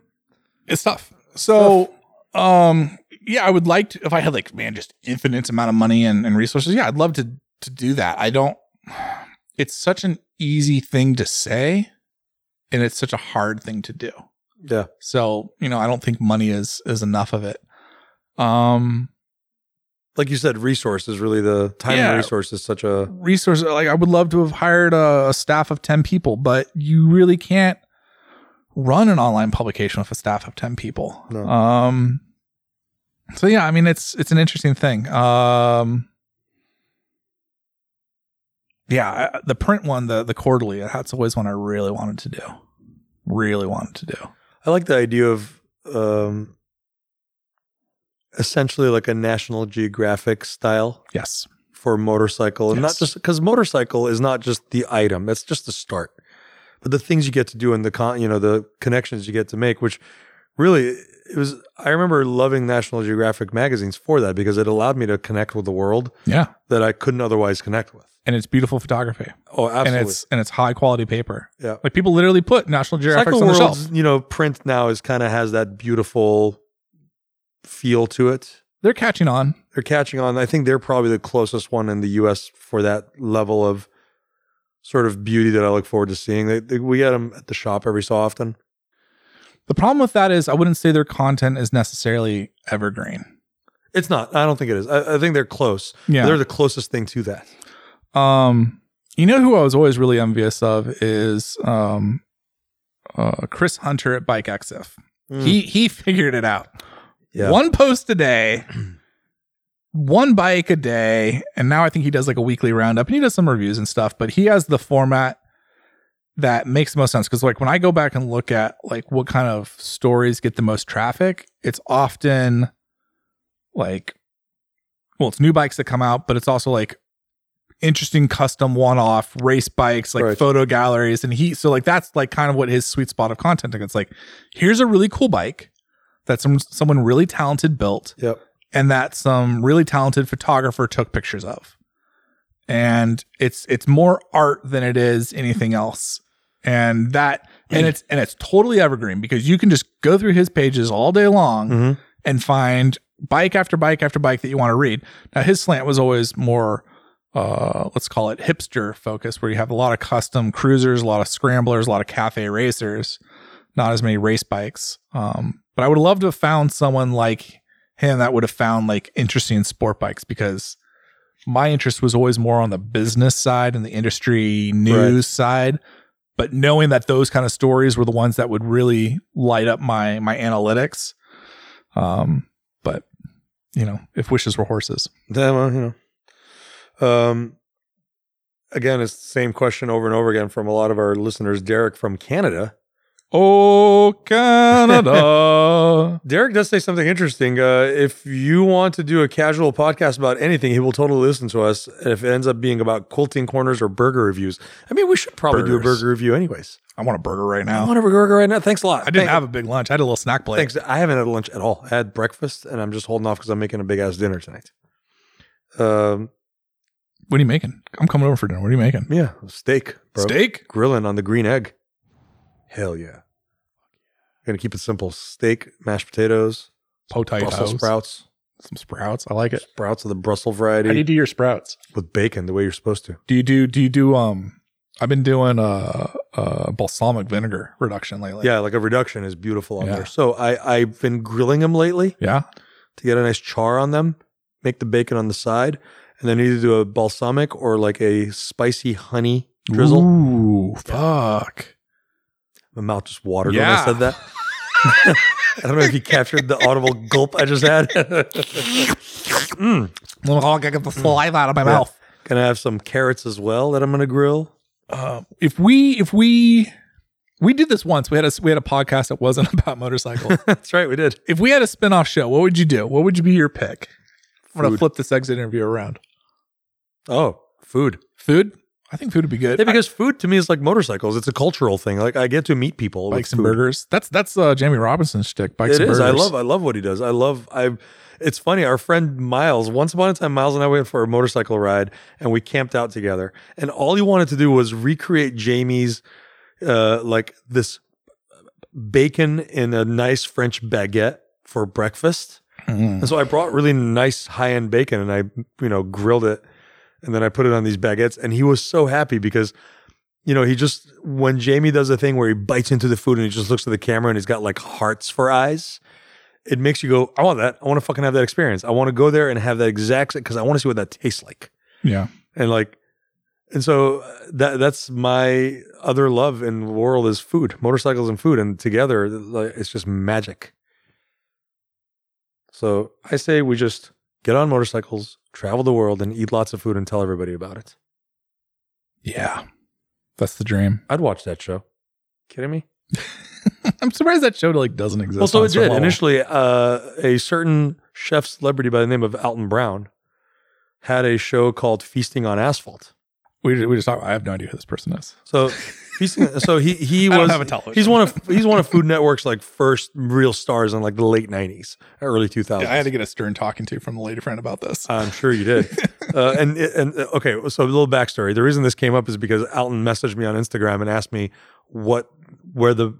It's tough. So, yeah, I would like to, if I had like, man, just infinite amount of money and resources. Yeah, I'd love to do that. I don't, it's such an easy thing to say and it's such a hard thing to do. Yeah. So, you know, I don't think money is enough of it. Like you said, resources, really the time and resource is such a resource. Like I would love to have hired a staff of 10 people, but you really can't run an online publication with a staff of 10 people. No. So yeah, I mean, it's an interesting thing. Yeah, the print one, the quarterly, that's always one I really wanted to do. I like the idea of essentially like a National Geographic style. Yes. For motorcycle. And not just because motorcycle is not just the item, it's just the start. But the things you get to do and the connections you get to make, which really I remember loving National Geographic magazines for that because it allowed me to connect with the world that I couldn't otherwise connect with. And it's beautiful photography. Oh, absolutely. And it's high quality paper. Yeah. Like people literally put National Geographic on the shelf. You know, print now is kind of has that beautiful feel to it. They're catching on. I think they're probably the closest one in the US for that level of sort of beauty that I look forward to seeing. We get them at the shop every so often. The problem with that is I wouldn't say their content is necessarily evergreen. It's not. I don't think it is. I think they're close. Yeah. They're the closest thing to that. You know who I was always really envious of is Chris Hunter at Bike XF. He figured it out. Yeah. One post a day. One bike a day, and now I think he does like a weekly roundup, and he does some reviews and stuff, but he has the format that makes the most sense. Because like when I go back and look at like what kind of stories get the most traffic, it's often like, well, it's new bikes that come out, but it's also like interesting custom one-off race bikes, like photo galleries. And so like that's like kind of what his sweet spot of content is. It's like, here's a really cool bike that someone really talented built. Yep. And that some really talented photographer took pictures of. And it's more art than it is anything else. And that and it's totally evergreen because you can just go through his pages all day long and find bike after bike after bike that you want to read. Now, his slant was always more, let's call it hipster focus, where you have a lot of custom cruisers, a lot of scramblers, a lot of cafe racers, not as many race bikes. But I would love to have found someone like him that would have found like interesting sport bikes, because my interest was always more on the business side and the industry news right. side. But knowing that those kind of stories were the ones that would really light up my analytics. But you know, if wishes were horses, yeah, well, you know, again, it's the same question over and over again from a lot of our listeners. Derek from Canada. Oh, Canada. Derek does say something interesting. If you want to do a casual podcast about anything, he will totally listen to us. If it ends up being about quilting corners or burger reviews. I mean, we should probably do a burger review anyways. I want a burger right now. I want a burger right now. Thanks a lot. I didn't have a big lunch. I had a little snack plate. Thanks. I haven't had lunch at all. I had breakfast, and I'm just holding off because I'm making a big-ass dinner tonight. What are you making? I'm coming over for dinner. What are you making? Yeah, steak, bro. Steak? Grilling on the green egg. Hell yeah. I'm going to keep it simple. Steak, mashed potatoes, potatoes, Brussels sprouts. Some sprouts. I like it. Sprouts of the Brussels variety. How do you do your sprouts? With bacon, the way you're supposed to. Do you do I've been doing balsamic vinegar reduction lately. Yeah, like a reduction is beautiful on there. So I've been grilling them lately. Yeah. To get a nice char on them, make the bacon on the side, and then either do a balsamic or like a spicy honey drizzle. Ooh, fuck. My mouth just watered when I said that. I don't know if you captured the audible gulp I just had. I'll get the saliva out of my mouth. Gonna have some carrots as well that I'm gonna grill. If we did this once, we had a podcast that wasn't about motorcycles. That's right, we did. If we had a spinoff show, what would you do? What would you be your pick? I'm gonna flip this exit interview around. Oh, food. Food? I think food would be good. Yeah, because food to me is like motorcycles. It's a cultural thing. Like I get to meet people. Bikes and burgers. That's Jamie Robinson's shtick. Bikes and burgers. I love what he does. It's funny. Our friend Miles, once upon a time, Miles and I went for a motorcycle ride and we camped out together. And all he wanted to do was recreate Jamie's, like this bacon in a nice French baguette for breakfast. Mm. And so I brought really nice high-end bacon and I, grilled it. And then I put it on these baguettes, and he was so happy because, he just, when Jamie does a thing where he bites into the food and he just looks at the camera and he's got like hearts for eyes, it makes you go, I want that. I want to fucking have that experience. I want to go there and have that exact, because I want to see what that tastes like. Yeah. And so that's my other love in the world is food, motorcycles and food. And together, it's just magic. So I say we just get on motorcycles, travel the world, and eat lots of food and tell everybody about it. Yeah. That's the dream. I'd watch that show. Kidding me? I'm surprised that show doesn't exist. Well, so it did. Initially, a certain chef celebrity by the name of Alton Brown had a show called Feasting on Asphalt. We just talked. I have no idea who this person is. So he was. I don't have a television. He's one of Food Network's like first real stars in like the late 90s, early 2000s. Yeah, I had to get a stern talking to from the lady friend about this. I'm sure you did. And okay, so a little backstory. The reason this came up is because Alton messaged me on Instagram and asked me where the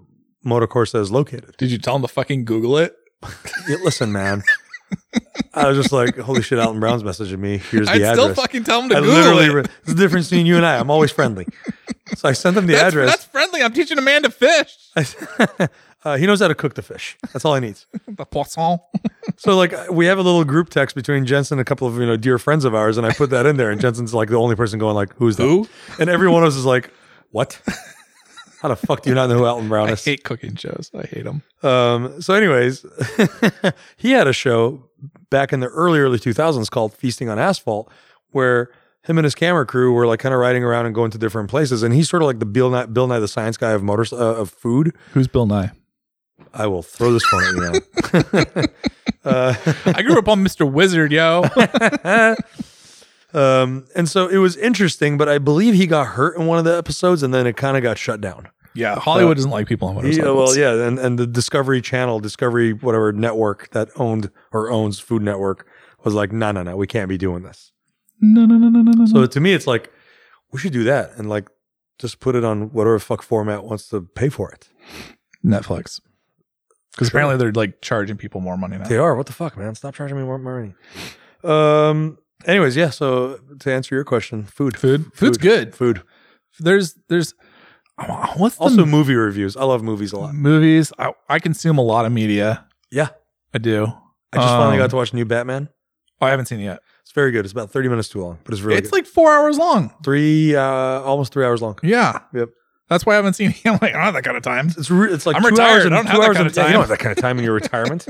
Moto Corsa is located. Did you tell him to fucking Google it? Listen, man. I was just like, holy shit, Alton Brown's messaging me. Here's the address. I still fucking tell him to Google it. It's the difference between you and I. I'm always friendly. So I sent him the address. That's friendly. I'm teaching a man to fish. He knows how to cook the fish. That's all he needs. The poisson. So we have a little group text between Jensen and a couple of, dear friends of ours. And I put that in there. And Jensen's like the only person going like, who's that? Who? And everyone else is like, what? How the fuck do you not know who Alton Brown is? I hate cooking shows. I hate them. So anyways, he had a show back in the early 2000s called Feasting on Asphalt, where him and his camera crew were like kind of riding around and going to different places. And he's sort of like the Bill Nye the science guy of of food. Who's Bill Nye? I will throw this phone at you now. I grew up on Mr. Wizard, yo. And so it was interesting, but I believe he got hurt in one of the episodes and then it kind of got shut down. Yeah. Hollywood doesn't like people on motorcycles. Yeah, well, yeah. And the Discovery whatever network that owns Food Network was like, no, we can't be doing this. No. So to me, it's like, we should do that and like, just put it on whatever fuck format wants to pay for it. Netflix. Because apparently they're like charging people more money now. They are. What the fuck, man? Stop charging me more money. Anyways, yeah. So to answer your question, food's good. Food. There's. What's also the movie reviews? I love movies a lot. Movies. I consume a lot of media. Yeah, I do. I just finally got to watch New Batman. Oh, I haven't seen it yet. It's very good. It's about 30 minutes too long, but it's really good. It's like 4 hours long. Almost 3 hours long. Yeah. Yep. That's why I haven't seen it. I'm like, I don't have that kind of time. It's like I'm 2 hours and I don't have that kind of time. You don't have that kind of time in your retirement.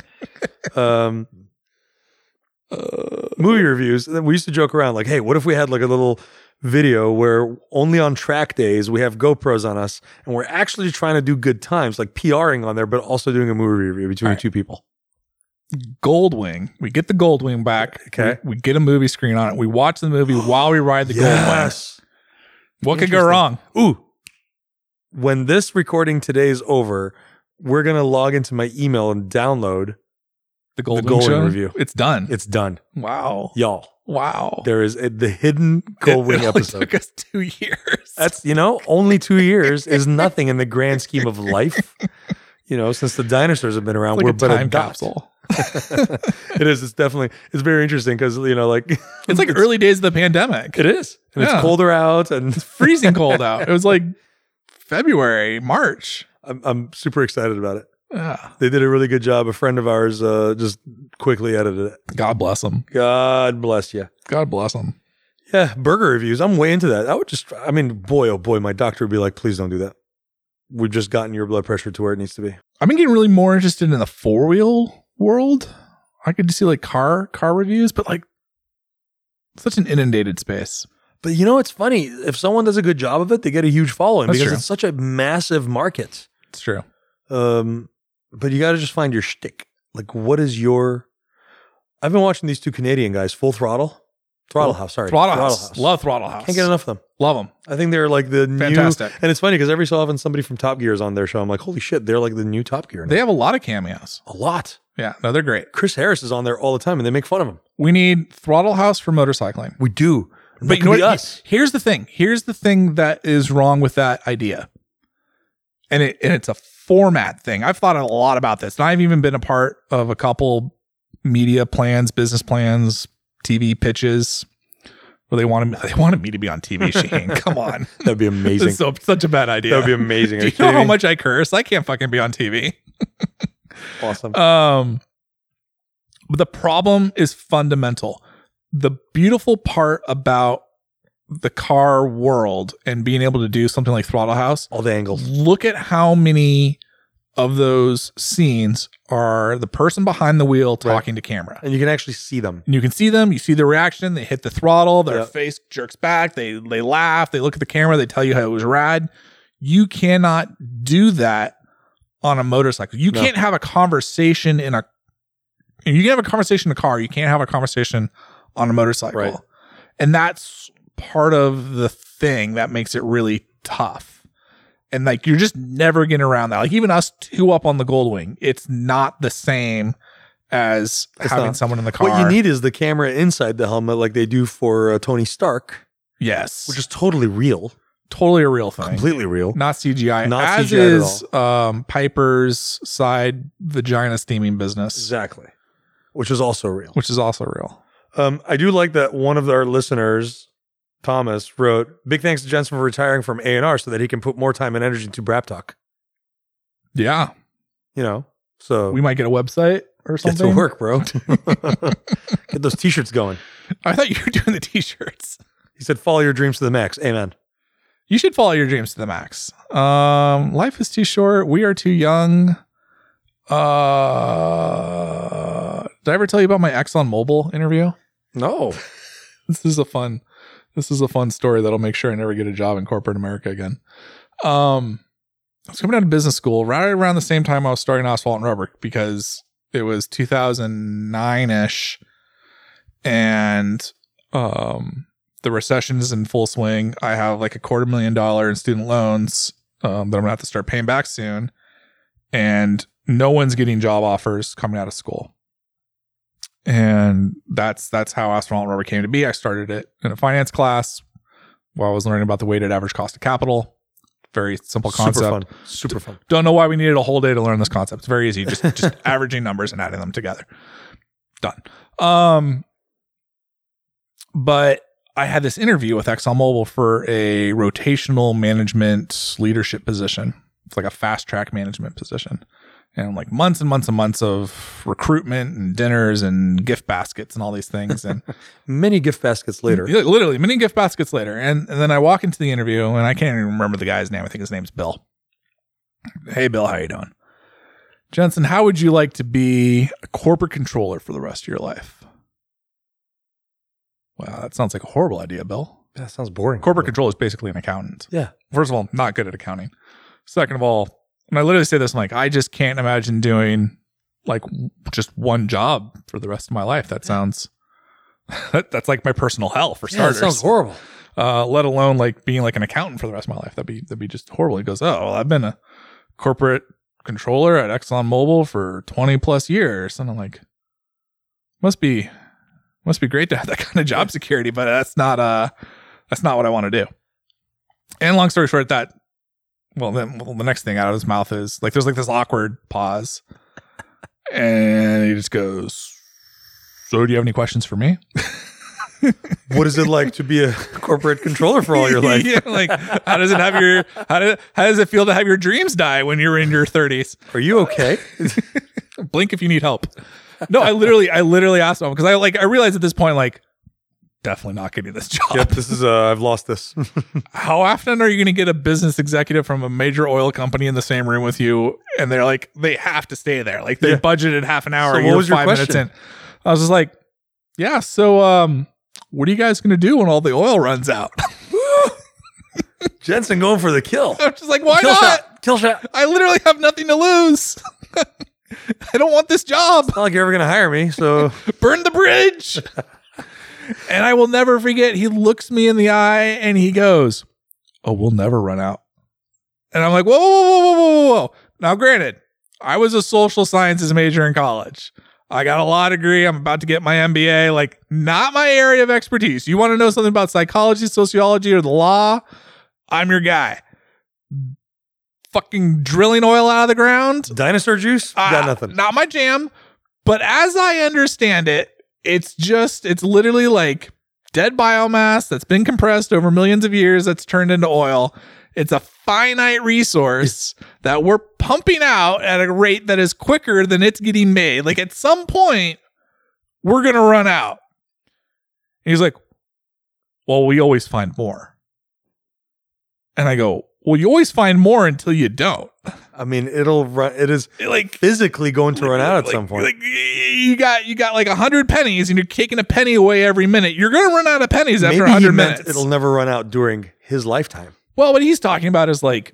Movie reviews. We used to joke around like, hey, what if we had like a little video where only on track days we have GoPros on us and we're actually trying to do good times, like PRing on there, but also doing a movie review between two people. Goldwing. We get the Goldwing back. Okay. We get a movie screen on it. We watch the movie while we ride the Goldwing. What could go wrong? Ooh. When this recording today is over, we're going to log into my email and download the Goldwing review. It's done. It's done. Wow. Y'all. Wow. There is the hidden Goldwing episode. It took us 2 years. That's, only 2 years is nothing in the grand scheme of life. Since the dinosaurs have been around, like we're but a capsule. It is. It's definitely. It's very interesting because it's like early days of the pandemic. It is, and It's colder out, and it's freezing cold out. It was like February, March. I'm super excited about it. Yeah, they did a really good job. A friend of ours just quickly edited it. God bless them. God bless you. God bless them. Yeah, burger reviews. I'm way into that. I would just. I mean, boy, oh boy, my doctor would be like, please don't do that. We've just gotten your blood pressure to where it needs to be. I've been getting really more interested in the four-wheel world. I could just see like car reviews, but like such an inundated space. But it's funny. If someone does a good job of it, they get a huge following. That's because true. It's such a massive market. It's true. But you got to just find your shtick. Like what is your... I've been watching these two Canadian guys, Throttle House. Love Throttle House. Can't get enough of them. Love them. I think they're like the fantastic. New... And it's funny because every so often somebody from Top Gear is on their show. I'm like, holy shit, they're like the new Top Gear now. They have a lot of cameos. A lot. Yeah. No, they're great. Chris Harris is on there all the time and they make fun of him. We need Throttle House for motorcycling. We do. But you know what? Us. Here's the thing. Here's the thing that is wrong with that idea. And it's a format thing. I've thought a lot about this. And I've even been a part of a couple media plans, business plans, TV pitches where they wanted me to be on TV, Shaheen. Come on. That'd be amazing. So such a bad idea. That'd be amazing. Do you know how much I curse? I can't fucking be on TV. Awesome. But the problem is fundamental. The beautiful part about the car world and being able to do something like Throttle House, all the angles. Look at how many of those scenes are the person behind the wheel talking to camera. And you can actually see them. And you can see them. You see the reaction. They hit the throttle. Their face jerks back. They laugh. They look at the camera. They tell you how it was rad. You cannot do that on a motorcycle. You can't have a conversation in a... You can have a conversation in a car. You can't have a conversation on a motorcycle. Right. And that's part of the thing that makes it really tough. And like, you're just never getting around that. Like even us two up on the Goldwing, it's not the same as having someone in the car. What you need is the camera inside the helmet like they do for Tony Stark. Yes. Which is totally real. Totally a real thing. Completely real. Not CGI. Not as CGI is at all. Piper's side vagina steaming business. Exactly. Which is also real. I do like that one of our listeners... Thomas wrote, big thanks to Jensen for retiring from A&R so that he can put more time and energy into Brap Talk. Yeah. So we might get a website or something. Get to work, bro. Get those t-shirts going. I thought you were doing the t-shirts. He said, follow your dreams to the max. Amen. You should follow your dreams to the max. Life is too short. We are too young. Did I ever tell you about my Exxon Mobil interview? No. This is a fun story that'll make sure I never get a job in corporate America again. I was coming out of business school right around the same time I was starting Asphalt and Rubber because it was 2009-ish and the recession is in full swing. I have like $250,000 in student loans that I'm going to have to start paying back soon. And no one's getting job offers coming out of school. And that's how Asphalt and Rubber came to be. I started it in a finance class while I was learning about the weighted average cost of capital. Very simple concept. Super fun. Super fun. Don't know why we needed a whole day to learn this concept. It's very easy. Just averaging numbers and adding them together. Done. But I had this interview with Exxon Mobil for a rotational management leadership position. It's like a fast track management position. And like months and months and months of recruitment and dinners and gift baskets and all these things. And many gift baskets later. Literally, many gift baskets later. And then I walk into the interview and I can't even remember the guy's name. I think his name's Bill. Hey, Bill, how you doing? Jensen, how would you like to be a corporate controller for the rest of your life? Wow, that sounds like a horrible idea, Bill. That sounds boring. Corporate controller is basically an accountant. Yeah. First of all, not good at accounting. Second of all, and I literally say this, I'm like, I just can't imagine doing like just one job for the rest of my life. That sounds, that's like my personal hell for starters. That sounds horrible. Let alone like being like an accountant for the rest of my life. That'd be just horrible. He goes, oh, well, I've been a corporate controller at ExxonMobil for 20 plus years. And I'm like, must be great to have that kind of job security, but that's not what I want to do. And long story short, Well, the next thing out of his mouth is like, there's like this awkward pause and he just goes, so do you have any questions for me? What is it like to be a corporate controller for all your life? Yeah, like how does it feel to have your dreams die when you're in your 30s? Are you okay? Blink if you need help. No, I literally asked him because I realized at this point, like, definitely not getting this job. Yep, this is I've lost this. How often are you going to get a business executive from a major oil company in the same room with you, and they're like, they have to stay there, like they budgeted half an hour? So what was your question? I was just like, yeah. So, what are you guys going to do when all the oil runs out? Jensen going for the kill. I'm just like, why not? Kill shot. I literally have nothing to lose. I don't want this job. It's not like you're ever going to hire me. So burn the bridge. And I will never forget, he looks me in the eye and he goes, oh, we'll never run out. And I'm like, whoa, whoa, whoa, whoa, whoa, whoa. Now, granted, I was a social sciences major in college. I got a law degree. I'm about to get my MBA. Like, not my area of expertise. You want to know something about psychology, sociology, or the law? I'm your guy. Fucking drilling oil out of the ground. Dinosaur juice? Got nothing. Not my jam. But as I understand it, it's literally like dead biomass that's been compressed over millions of years that's turned into oil. It's a finite resource that we're pumping out at a rate that is quicker than it's getting made. Like, at some point, we're going to run out. And he's like, well, we always find more. And I go, well, you always find more until you don't. I mean, it'll run. It is like physically going to run out at some point. Like, you got like 100 pennies, and you're taking a penny away every minute. You're going to run out of pennies after 100 minutes. It'll never run out during his lifetime. Well, what he's talking about is like,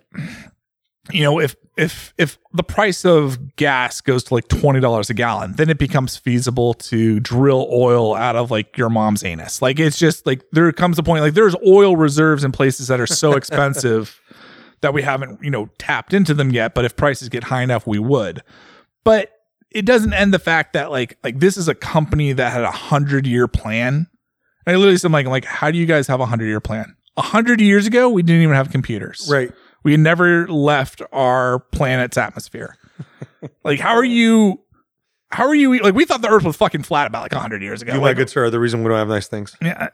you know, if the price of gas goes to like $20 a gallon, then it becomes feasible to drill oil out of like your mom's anus. Like, it's just like there comes a point. Like, there's oil reserves in places that are so expensive. That we haven't, you know, tapped into them yet, but if prices get high enough, we would. But it doesn't end the fact that like this is a company that had a 100-year plan. And I literally said, like, how do you guys have a 100-year plan? 100 years ago, we didn't even have computers. Right. We had never left our planet's atmosphere. Like, how are you like, we thought the earth was fucking flat about like 100 years ago. You, like, good sir, the reason we don't have nice things. Yeah.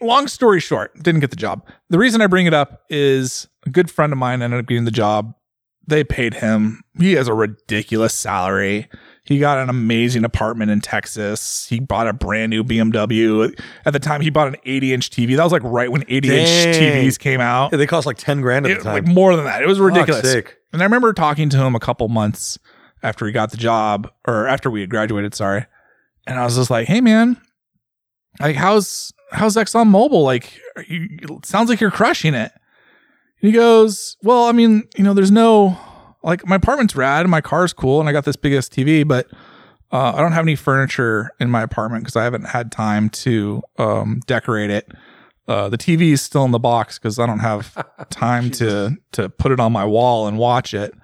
Long story short, didn't get the job. The reason I bring it up is a good friend of mine ended up getting the job. They paid him. He has a ridiculous salary. He got an amazing apartment in Texas. He bought a brand new BMW. At the time, he bought an 80-inch TV. That was like right when 80-inch TVs came out. Yeah, they cost like $10,000 at the time. Like more than that. It was ridiculous. And I remember talking to him a couple months after he got the job, or after we had graduated, sorry. And I was just like, hey, man, like, how's ExxonMobil? Like, it sounds like you're crushing it. And he goes, well, I mean, you know, there's no, like, my apartment's rad and my car's cool and I got this big ass TV, but I don't have any furniture in my apartment because I haven't had time to decorate it. The TV is still in the box because I don't have time to put it on my wall and watch it.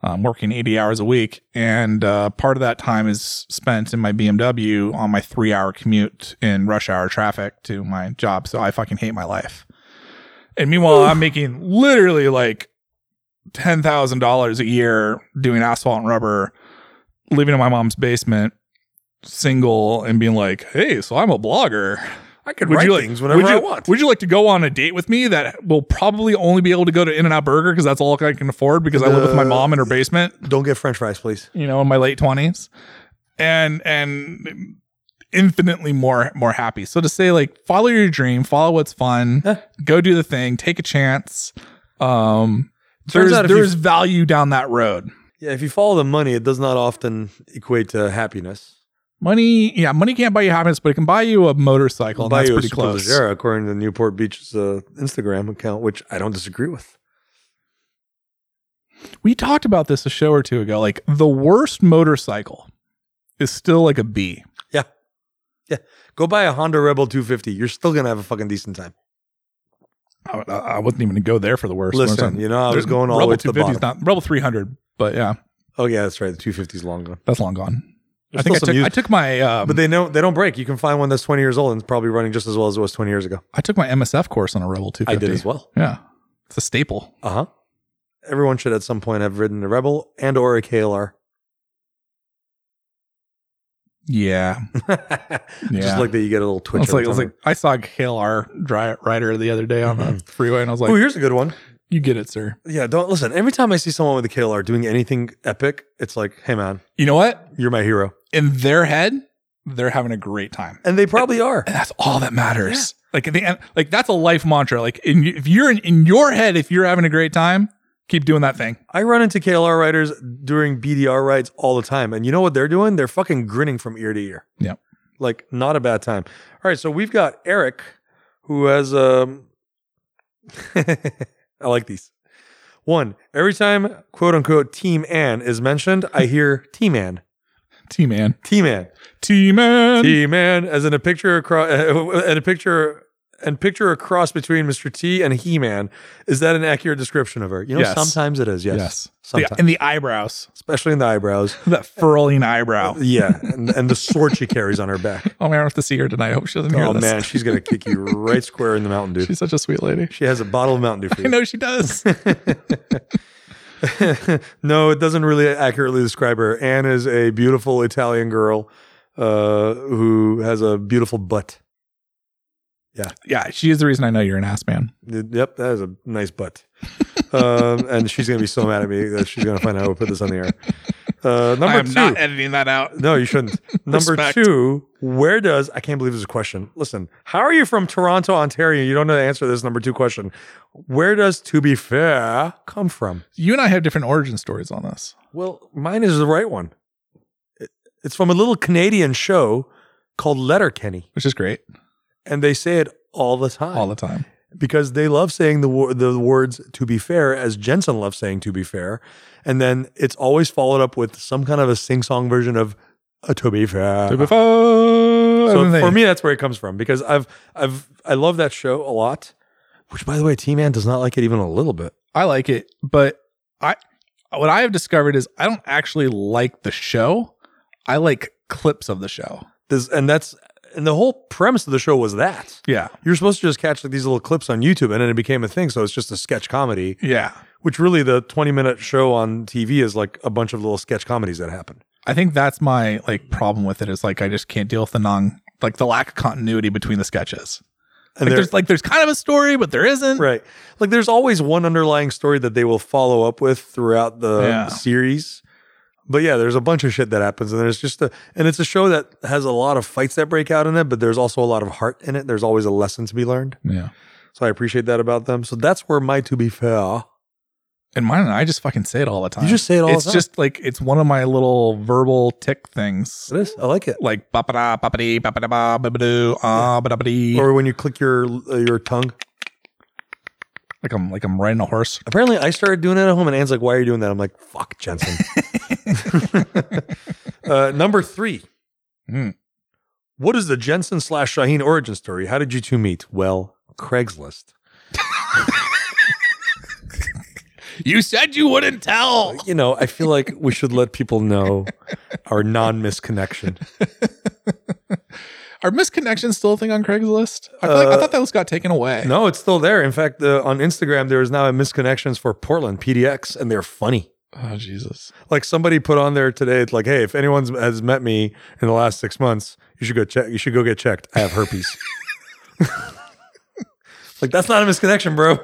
I'm working 80 hours a week, and part of that time is spent in my BMW on my 3-hour commute in rush hour traffic to my job. So I fucking hate my life. And meanwhile, I'm making literally like $10,000 a year doing asphalt and rubber, living in my mom's basement, single, and being like, hey, so I'm a blogger. I could write things whenever I want. Would you like to go on a date with me that will probably only be able to go to In-N-Out Burger because that's all I can afford because I live with my mom in her basement? Don't get french fries, please. You know, in my late 20s. And infinitely more happy. So to say, like, follow your dream, follow what's fun, go do the thing, take a chance. There's value down that road. Yeah, if you follow the money, it does not often equate to happiness. Money can't buy you happiness, but it can buy you a motorcycle. And that's pretty close. Yeah, according to Newport Beach's Instagram account, which I don't disagree with. We talked about this a show or two ago. Like, the worst motorcycle is still like a B. Yeah. Yeah. Go buy a Honda Rebel 250. You're still going to have a fucking decent time. I wasn't even going to go there for the worst. Listen, you know, I was going all the way to the bottom. Not, Rebel 300, but yeah. Oh, yeah, that's right. The 250's long gone. That's long gone. There's I took my... but they don't break. You can find one that's 20 years old and it's probably running just as well as it was 20 years ago. I took my MSF course on a Rebel 250. I did as well. Yeah. It's a staple. Uh-huh. Everyone should at some point have ridden a Rebel and or a KLR. Yeah. Just like that you get a little twitch. I was like, I saw a KLR rider the other day on the freeway and I was like... Oh, here's a good one. You get it, sir. Yeah, don't listen. Every time I see someone with a KLR doing anything epic, it's like, hey, man. You know what? You're my hero. In their head, they're having a great time. And they probably are. And that's all that matters. Yeah. Like, at the end, like, that's a life mantra. Like, if you're in your head, if you're having a great time, keep doing that thing. I run into KLR riders during BDR rides all the time. And you know what they're doing? They're fucking grinning from ear to ear. Yeah. Like, not a bad time. All right, so we've got Eric, who has... I like these. One, every time, quote unquote, Team Ann is mentioned, I hear Team Ann. T-Man. T-Man. T-Man. T-Man, as in a picture across between Mr. T and He-Man. Is that an accurate description of her? You know, yes. Sometimes it is, yes. Sometimes. In the eyebrows. Especially in the eyebrows. That furling eyebrow. Yeah, and the sword she carries on her back. Oh, man, I don't have to see her tonight. I hope she doesn't hear this. Oh, man, she's going to kick you right square in the Mountain Dew. She's such a sweet lady. She has a bottle of Mountain Dew for you. I know she does. No, it doesn't really accurately describe her. Anne is a beautiful Italian girl who has a beautiful butt. Yeah. Yeah, she is the reason I know you're an ass man. Yep, that is a nice butt. And she's going to be so mad at me that she's going to find out how to put this on the air. I am not editing that out. No, you shouldn't. Number two, I can't believe this is a question. Listen, how are you from Toronto, Ontario? You don't know the answer to this number two question. Where does "to be fair" come from? You and I have different origin stories on this. Well, mine is the right one. It's from a little Canadian show called Letterkenny. Which is great. And they say it all the time. All the time. Because they love saying the words "to be fair" as Jensen loves saying "to be fair." And then it's always followed up with some kind of a sing-song version of "to be fair." To be fair. So for me, that's where it comes from, because I love that show a lot, which, by the way, T-Man does not like it even a little bit. I like it, but what I have discovered is I don't actually like the show. I like clips of the show. And the whole premise of the show was that. Yeah. You're supposed to just catch like these little clips on YouTube, and then it became a thing. So it's just a sketch comedy. Yeah. Which really, the 20-minute show on TV is like a bunch of little sketch comedies that happen. I think that's my like problem with it, is like I just can't deal with the lack of continuity between the sketches. And like, there's kind of a story, but there isn't. Right. Like, there's always one underlying story that they will follow up with throughout the series. But yeah, there's a bunch of shit that happens, and there's just and it's a show that has a lot of fights that break out in it, but there's also a lot of heart in it. There's always a lesson to be learned. Yeah. So I appreciate that about them. So that's where my "to be fair." And mine, I just fucking say it all the time. You just say it all the time. It's just like, it's one of my little verbal tick things. It is. I like it. Like, ba-ba-da, ba-ba-dee, ba-ba-da, ba-ba-doo, ba-da-ba-dee. Or when you click your tongue. Like I'm riding a horse. Apparently, I started doing it at home, and Anne's like, "Why are you doing that?" I'm like, "Fuck, Jensen." Number three. What is the Jensen / Shaheen origin story? How did you two meet? Well, Craigslist. You said you wouldn't tell. You know, I feel like we should let people know our non-misconnection. Are misconnections still a thing on Craigslist? I thought that list got taken away. No, it's still there. In fact, on Instagram, there is now a misconnections for Portland PDX, and they're funny. Oh, Jesus. Like, somebody put on there today, it's like, hey, if anyone has met me in the last 6 months, you should go get checked. I have herpes. Like, that's not a misconnection, bro.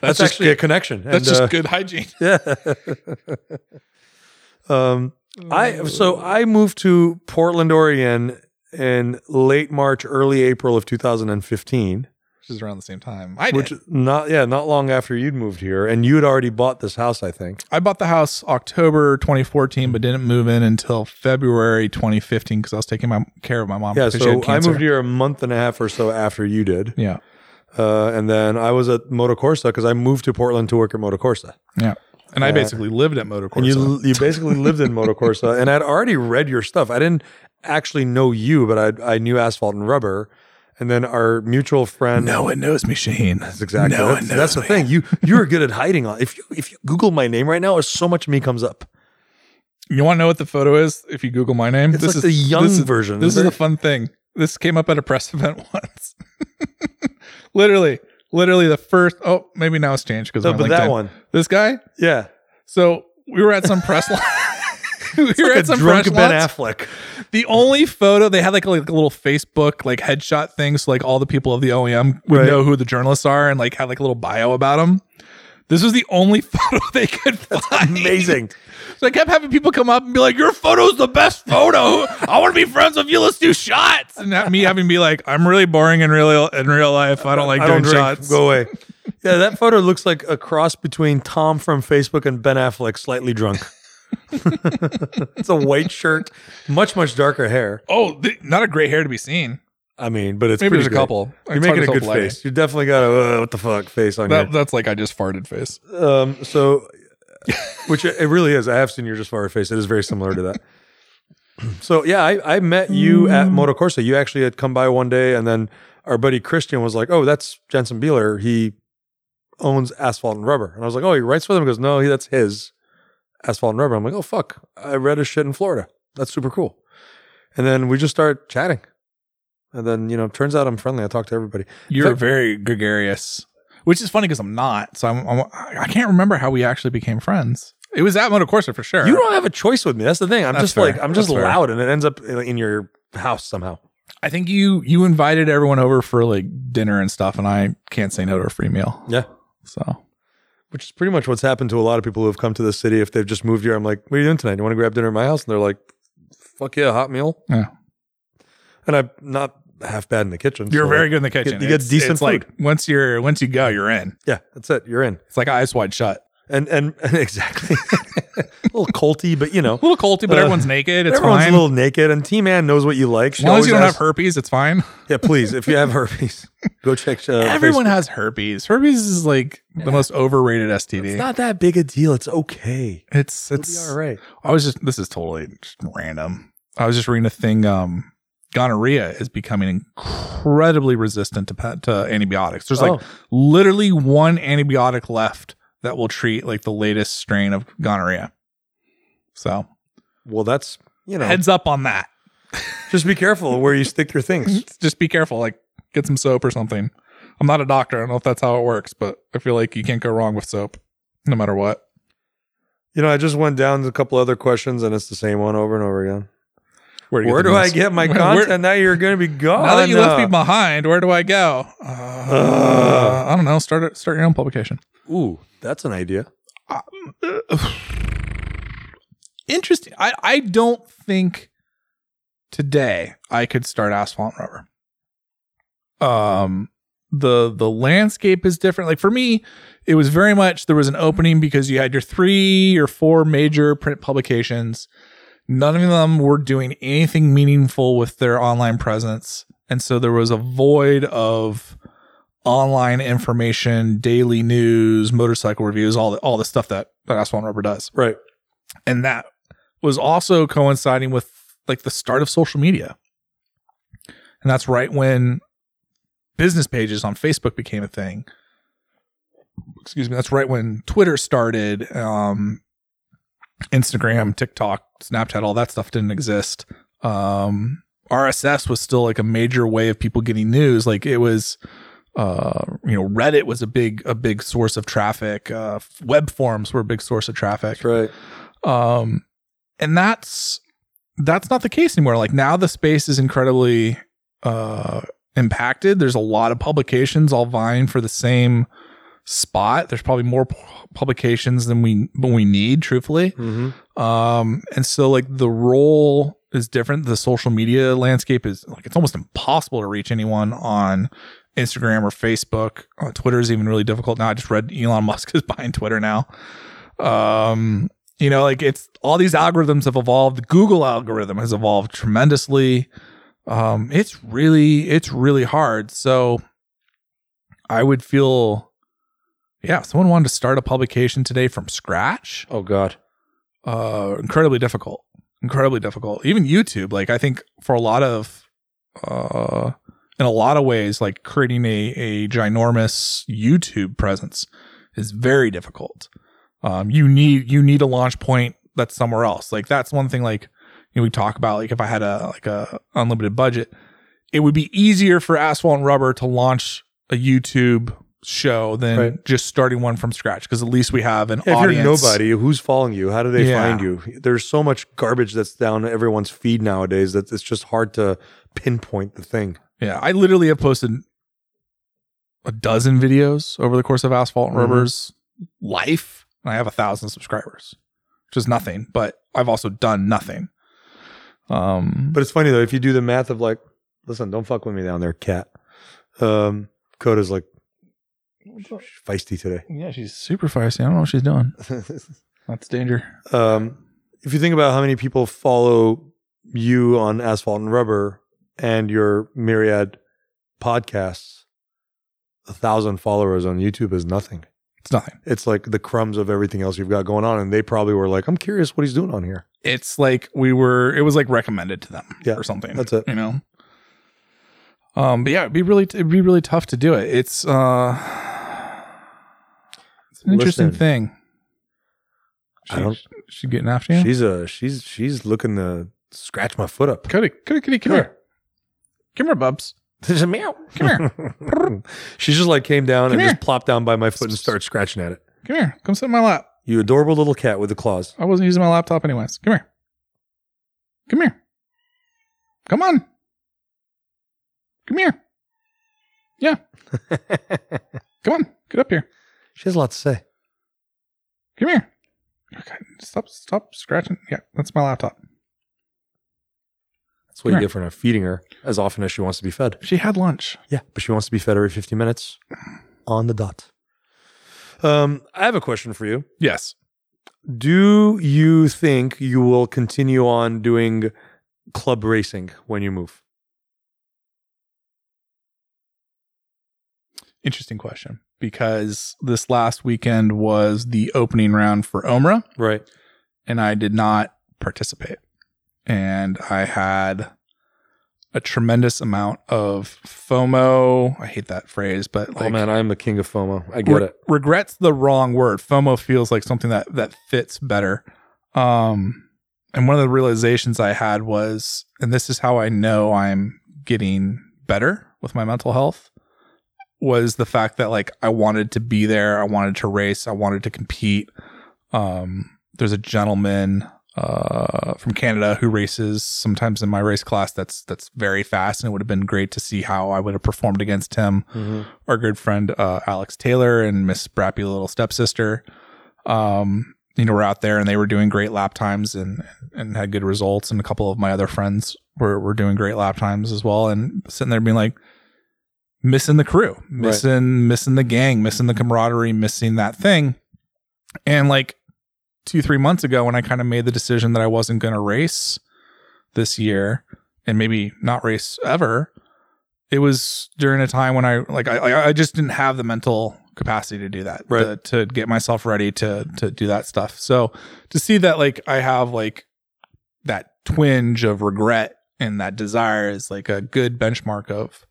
that's actually a connection. That's just good hygiene. Yeah. I moved to Portland, Oregon in late March, early April of 2015. Which is around the same time. Not long after you'd moved here. And you'd already bought this house, I think. I bought the house October 2014, but didn't move in until February 2015 because I was taking care of my mom. Yeah, so I moved here a month and a half or so after you did. Yeah. And then I was at Moto Corsa because I moved to Portland to work at Moto Corsa. Yeah. And I basically lived at Moto Corsa. And you basically lived in Moto Corsa. And I'd already read your stuff. I didn't actually know you, but I knew Asphalt and Rubber. And then our mutual friend. No one knows me, Shaheen. That's exactly. No one knows that's the me. Thing. You are good at hiding. If you Google my name right now, so much of me comes up. You want to know what the photo is? If you Google my name, this is the young version. This is a fun thing. This came up at a press event once. literally the first. Oh, maybe now it's changed because I'm that one. This guy. Yeah. So we were at some press line. It's like a drunk Ben Affleck. The only photo they had like a little Facebook headshot thing, so all the people of the OEM would know who the journalists are and had a little bio about them. This was the only photo they could find. That's amazing. So I kept having people come up and be like, "Your photo's the best photo. I want to be friends with you. Let's do shots." And me having be like, "I'm really boring in real life. I don't like doing shots. Go away." Yeah, that photo looks like a cross between Tom from Facebook and Ben Affleck, slightly drunk. It's a white shirt, much darker hair. Oh, not a great hair to be seen. I mean, but it's maybe there's a couple. You're making a good face. You definitely got a what the fuck face on you. That's like I just farted face. So, which it really is. I have seen your just farted face. It is very similar to that. So yeah, I met you at Moto Corsa. You actually had come by one day, and then our buddy Christian was like, "Oh, that's Jensen Beeler. He owns Asphalt and Rubber." And I was like, "Oh, he writes for them." He goes, "No, that's his." Asphalt and Rubber. I'm like, oh fuck, I read his shit in Florida. That's super cool. And then we just start chatting. And then, turns out I'm friendly. I talk to everybody. You're very gregarious, which is funny because I'm not. So I can't remember how we actually became friends. It was at Moto Corsa for sure. You don't have a choice with me. That's the thing. I'm just loud and it ends up in your house somehow. I think you invited everyone over for dinner and stuff. And I can't say no to a free meal. Yeah. So. Which is pretty much what's happened to a lot of people who have come to this city. If they've just moved here, I'm like, what are you doing tonight? You want to grab dinner at my house? And they're like, fuck yeah, hot meal. Yeah. And I'm not half bad in the kitchen. You're very good in the kitchen. You get decent food. Once you go, you're in. Yeah, that's it. You're in. It's like Eyes Wide Shut. And exactly. A little colty, but everyone's naked. It's everyone's fine. Everyone's a little naked. And T-Man knows what you like. She as long as you don't have herpes, it's fine. Yeah, please. If you have herpes, go check. Everyone Facebook. Has herpes. Herpes is the most overrated STD. It's not that big a deal. It's okay. It'll be all right. This is totally just random. I was just reading a thing. Gonorrhea is becoming incredibly resistant to antibiotics. There's literally one antibiotic left that will treat the latest strain of gonorrhea. So, well, that's, heads up on that. Just be careful where you stick your things. Just be careful. Get some soap or something. I'm not a doctor. I don't know if that's how it works, but I feel like you can't go wrong with soap no matter what. I just went down to a couple other questions and it's the same one over and over again. Where do I get my content? Now you're going to be gone. Now that you left me behind, where do I go? I don't know. Start your own publication. Ooh, that's an idea. Interesting. I don't think today I could start Asphalt and Rubber. The landscape is different. For me, it was very much there was an opening because you had your 3 or 4 major print publications. None of them were doing anything meaningful with their online presence. And so there was a void of online information, daily news, motorcycle reviews, all the stuff that Asphalt and Rubber does. Right. And that was also coinciding with the start of social media. And that's right when business pages on Facebook became a thing. Excuse me. That's right when Twitter started. Instagram, TikTok, Snapchat, all that stuff didn't exist. RSS was still like a major way of people getting news. Like it was, Reddit was a big source of traffic. Web forums were a big source of traffic. That's right. And that's not the case anymore. Like now the space is incredibly impacted. There's a lot of publications all vying for the same spot. There's probably more publications than we need, truthfully. Mm-hmm. And so like the role is different. The social media landscape is like, it's almost impossible to reach anyone on Instagram or Facebook. Twitter is even really difficult now. I just read Elon Musk is buying Twitter now. It's all these algorithms have evolved. The Google algorithm has evolved tremendously. It's really hard. So I would feel, if someone wanted to start a publication today from scratch. Oh God. Incredibly difficult. Even YouTube, like I think for a lot of, in a lot of ways, like creating a ginormous YouTube presence is very difficult. You need a launch point that's somewhere else. Like that's one thing, like, we talk about, like if I had a unlimited budget, it would be easier for Asphalt and Rubber to launch a YouTube show than just starting one from scratch. Because at least we have an audience. If you're nobody, who's following you? How do they find you? There's so much garbage that's down everyone's feed nowadays that it's just hard to pinpoint the thing. Yeah. I literally have posted a dozen videos over the course of Asphalt and Rubber's life. I have 1,000 subscribers, which is nothing, but I've also done nothing. But it's funny though, if you do the math of like, listen, don't fuck with me down there, cat. COTA's like feisty today. Yeah, she's super feisty. I don't know what she's doing. That's danger. If you think about how many people follow you on Asphalt and Rubber and your myriad podcasts, 1,000 followers on YouTube is nothing. It's nothing. It's like the crumbs of everything else you've got going on. And they probably were like, I'm curious what he's doing on here. It's like it was like recommended to them or something. That's it. But yeah, it'd be really tough to do it. It's an interesting thing. She's getting after you. She's looking to scratch my foot up. Cody, come here. Come here, Bubs. There's a meow. Come here. She just like came down just plopped down by my foot and started scratching at it. Come here. Come sit in my lap. You adorable little cat with the claws. I wasn't using my laptop anyways. Come here. Come here. Come on. Come here. Yeah. Come on. Get up here. She has a lot to say. Come here. Okay. Stop scratching. Yeah, that's my laptop. That's what you get for not feeding her as often as she wants to be fed. She had lunch. Yeah, but she wants to be fed every 50 minutes on the dot. I have a question for you. Yes. Do you think you will continue on doing club racing when you move? Interesting question, because this last weekend was the opening round for OMRA. Right. And I did not participate. And I had a tremendous amount of FOMO. I hate that phrase, but like, oh man, I am the king of FOMO. I get it. Regret's the wrong word. FOMO feels like something that fits better. And one of the realizations I had was, and this is how I know I'm getting better with my mental health, was the fact that like I wanted to be there. I wanted to race. I wanted to compete. There's a gentleman from Canada who races sometimes in my race class that's very fast, and it would have been great to see how I would have performed against him. Mm-hmm. Our good friend Alex Taylor and Miss Brappy Little Stepsister were out there, and they were doing great lap times and had good results, and a couple of my other friends were doing great lap times as well, and sitting there being like missing the crew, missing the gang, missing the camaraderie, missing that thing. And like 2-3 months ago, when I kind of made the decision that I wasn't going to race this year and maybe not race ever, it was during a time when I just didn't have the mental capacity to do that, to get myself ready to do that stuff. So to see that, like, I have like that twinge of regret and that desire is like a good benchmark of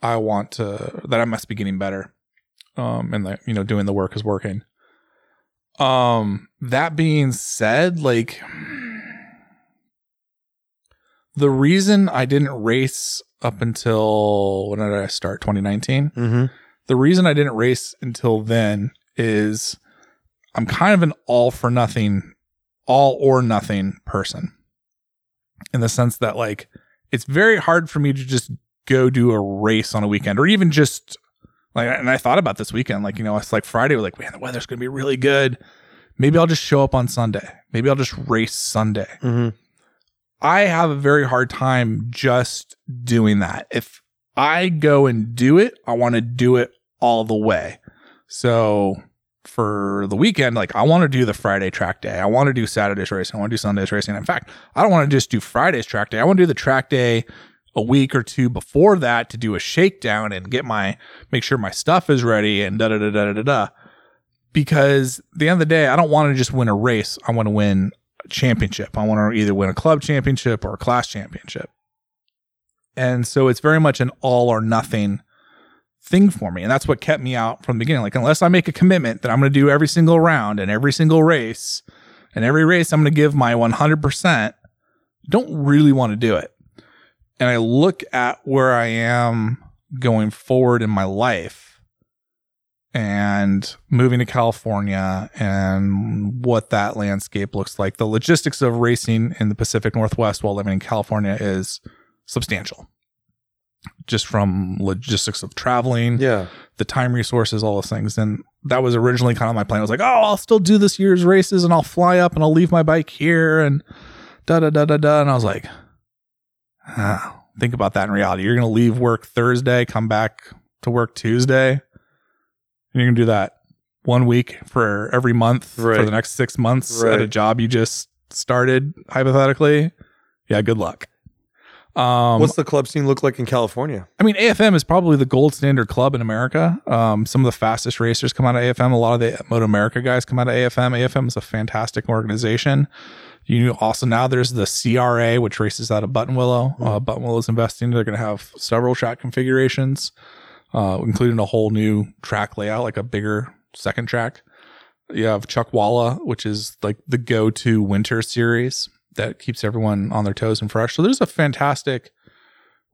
that I must be getting better. And that, doing the work is working. That being said, like the reason I didn't race up until, when did I start? 2019? Mm-hmm. The reason I didn't race until then is I'm kind of an all or nothing person, in the sense that, like, it's very hard for me to just go do a race on a weekend, or even just like, and I thought about this weekend, like, you know, it's like Friday, we're like, man, the weather's going to be really good. Maybe I'll just show up on Sunday. Maybe I'll just race Sunday. Mm-hmm. I have a very hard time just doing that. If I go and do it, I want to do it all the way. So for the weekend, like, I want to do the Friday track day. I want to do Saturday's racing. I want to do Sunday's racing. In fact, I don't want to just do Friday's track day. I want to do the track day a week or two before that to do a shakedown and make sure my stuff is ready and Because at the end of the day, I don't want to just win a race. I want to win a championship. I want to either win a club championship or a class championship. And so it's very much an all or nothing thing for me. And that's what kept me out from the beginning. Like, unless I make a commitment that I'm going to do every single round and every single race, and every race I'm going to give my 100%, don't really want to do it. And I look at where I am going forward in my life and moving to California and what that landscape looks like. The logistics of racing in the Pacific Northwest while living in California is substantial. Just from logistics of traveling, the time, resources, all those things. And that was originally kind of my plan. I was like, oh, I'll still do this year's races and I'll fly up and I'll leave my bike here and And I was like, think about that in reality. You're going to leave work Thursday, come back to work Tuesday, and you're going to do that 1 week for every month for the next 6 months at a job you just started, hypothetically. Yeah, good luck. What's the club scene look like in California? I mean, AFM is probably the gold standard club in America. Some of the fastest racers come out of AFM. A lot of the Moto America guys come out of AFM. AFM is a fantastic organization. You also, now there's the CRA, which races out of Buttonwillow. Buttonwillow is investing. They're going to have several track configurations, including a whole new track layout, like a bigger second track. You have Chuckwalla, which is like the go-to winter series that keeps everyone on their toes and fresh. So there's a fantastic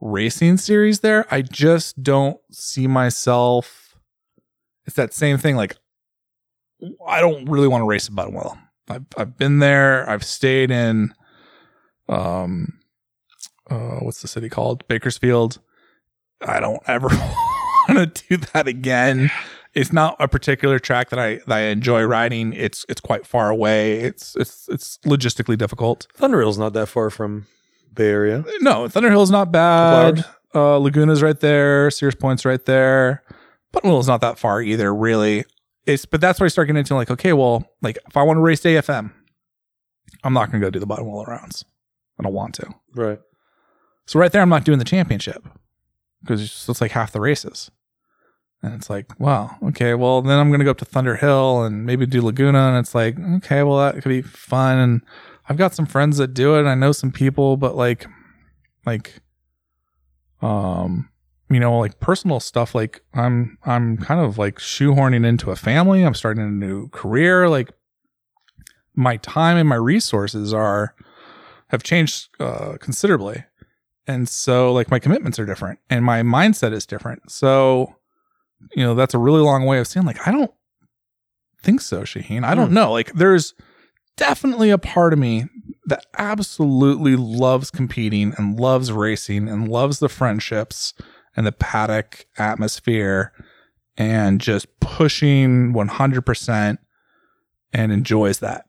racing series there. I just don't see myself. It's that same thing. Like, I don't really want to race at Buttonwillow. I've been there. I've stayed in, what's the city called? Bakersfield. I don't ever want to do that again. It's not a particular track that I enjoy riding. It's quite far away. It's logistically difficult. Thunderhill's not that far from Bay Area. No, Thunderhill's not bad. Laguna's right there. Sears Point's right there. Buttonwillow's not that far either, really. But that's where I start getting into, like, okay, well, like, if I want to race AFM, I'm not going to go do the Buttonwillow rounds. I don't want to. Right. So right there, I'm not doing the championship because it's like half the races. And it's like, wow, okay, well, then I'm going to go up to Thunder Hill and maybe do Laguna. And it's like, okay, well, that could be fun. And I've got some friends that do it. And I know some people, but you know, like, personal stuff, like, I'm kind of like shoehorning into a family. I'm starting a new career. Like, my time and my resources have changed considerably. And so, like, my commitments are different and my mindset is different. So, you know, that's a really long way of saying, like, I don't think so, Shaheen. I don't know. Like, there's definitely a part of me that absolutely loves competing and loves racing and loves the friendships and the paddock atmosphere and just pushing 100% and enjoys that.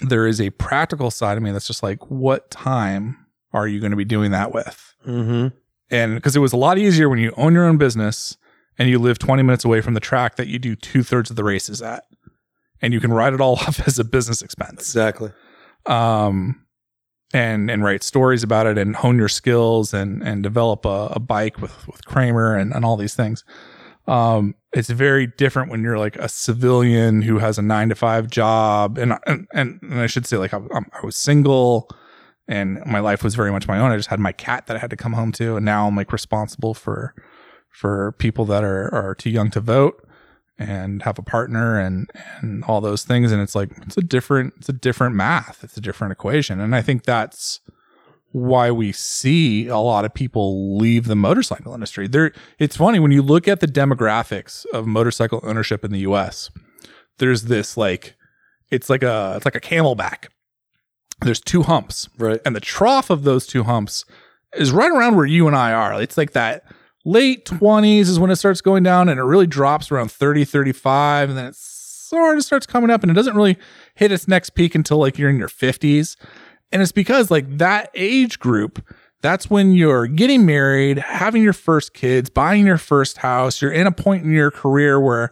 There is a practical side of me that's just like, what time are you going to be doing that with? Mm-hmm. And because it was a lot easier when you own your own business and you live 20 minutes away from the track that you do 2/3 of the races at, and you can write it all off as a business expense. Exactly. And write stories about it and hone your skills and develop a bike with Kramer and all these things. It's very different when you're like a civilian who has a 9-to-5 job. And I should say, like, I was single and my life was very much my own. I just had my cat that I had to come home to. And now I'm like responsible for people that are too young to vote and have a partner and all those things. And it's like, it's a different math. It's a different equation. And I think that's why we see a lot of people leave the motorcycle industry. There, it's funny when you look at the demographics of motorcycle ownership in the US, there's this like, it's like a camelback. There's two humps, right? And the trough of those two humps is right around where you and I are. It's like that late 20s is when it starts going down, and it really drops around 30, 35, and then it sort of starts coming up, and it doesn't really hit its next peak until like you're in your 50s. And it's because like that age group, that's when you're getting married, having your first kids, buying your first house. You're in a point in your career where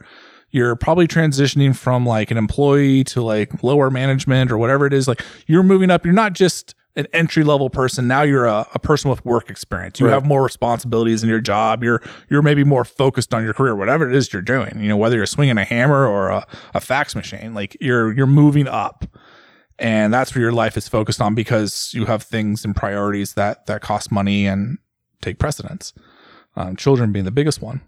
you're probably transitioning from like an employee to like lower management or whatever it is. Like you're moving up. You're not just an entry level person. Now you're a person with work experience. You right. have more responsibilities in your job. You're maybe more focused on your career, whatever it is you're doing. You know, whether you're swinging a hammer or a fax machine, like you're moving up, and that's where your life is focused on because you have things and priorities that cost money and take precedence. Children being the biggest one.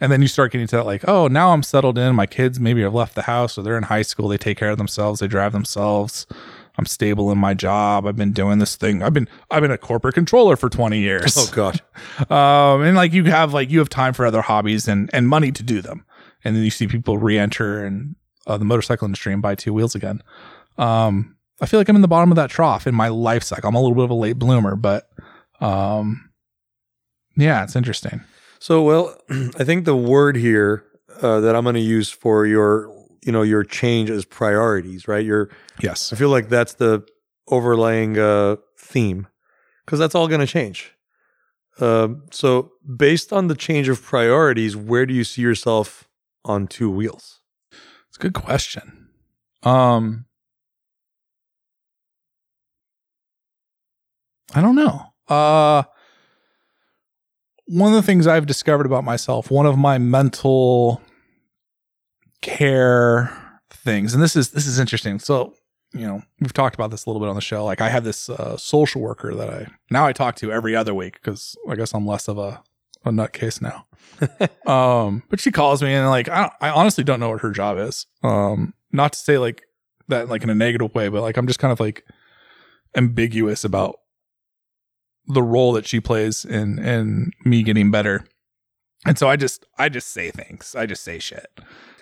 And then you start getting to that, like, oh, now I'm settled in. My kids maybe have left the house or they're in high school. They take care of themselves. They drive themselves. I'm stable in my job. I've been doing this thing. I've been a corporate controller for 20 years. Oh, gosh. And like you have time for other hobbies and money to do them. And then you see people re-enter and the motorcycle industry and buy two wheels again. I feel like I'm in the bottom of that trough in my life cycle. I'm a little bit of a late bloomer, but yeah, it's interesting. So, well, I think the word here that I'm going to use for your change is priorities, right? Yes. I feel like that's the overlaying theme, because that's all going to change. So, based on the change of priorities, where do you see yourself on two wheels? It's a good question. I don't know. One of the things I've discovered about myself, one of my mental care things, and this is interesting. So, you know, we've talked about this a little bit on the show. Like I have this social worker that I talk to every other week because I guess I'm less of a nutcase now. But she calls me and like, I honestly don't know what her job is. Not to say like that, like in a negative way, but like, I'm just kind of like ambiguous about the role that she plays in me getting better. And so I just say things. I just say shit.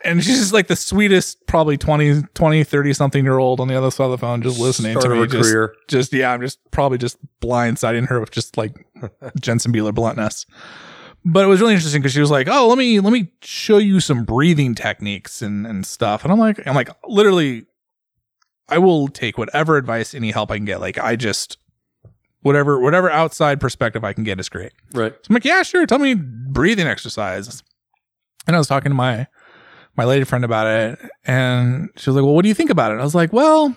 And she's just like the sweetest, probably 20, 30 something year old on the other side of the phone, just listening to me. I'm just probably just blindsiding her with just like Jensen Beeler bluntness. But it was really interesting because she was like, oh, let me show you some breathing techniques and stuff. And I'm like, literally, I will take whatever advice, any help I can get. Like I just, Whatever outside perspective I can get is great. Right. So I'm like, yeah, sure. Tell me breathing exercises. And I was talking to my lady friend about it. And she was like, well, what do you think about it? And I was like, well,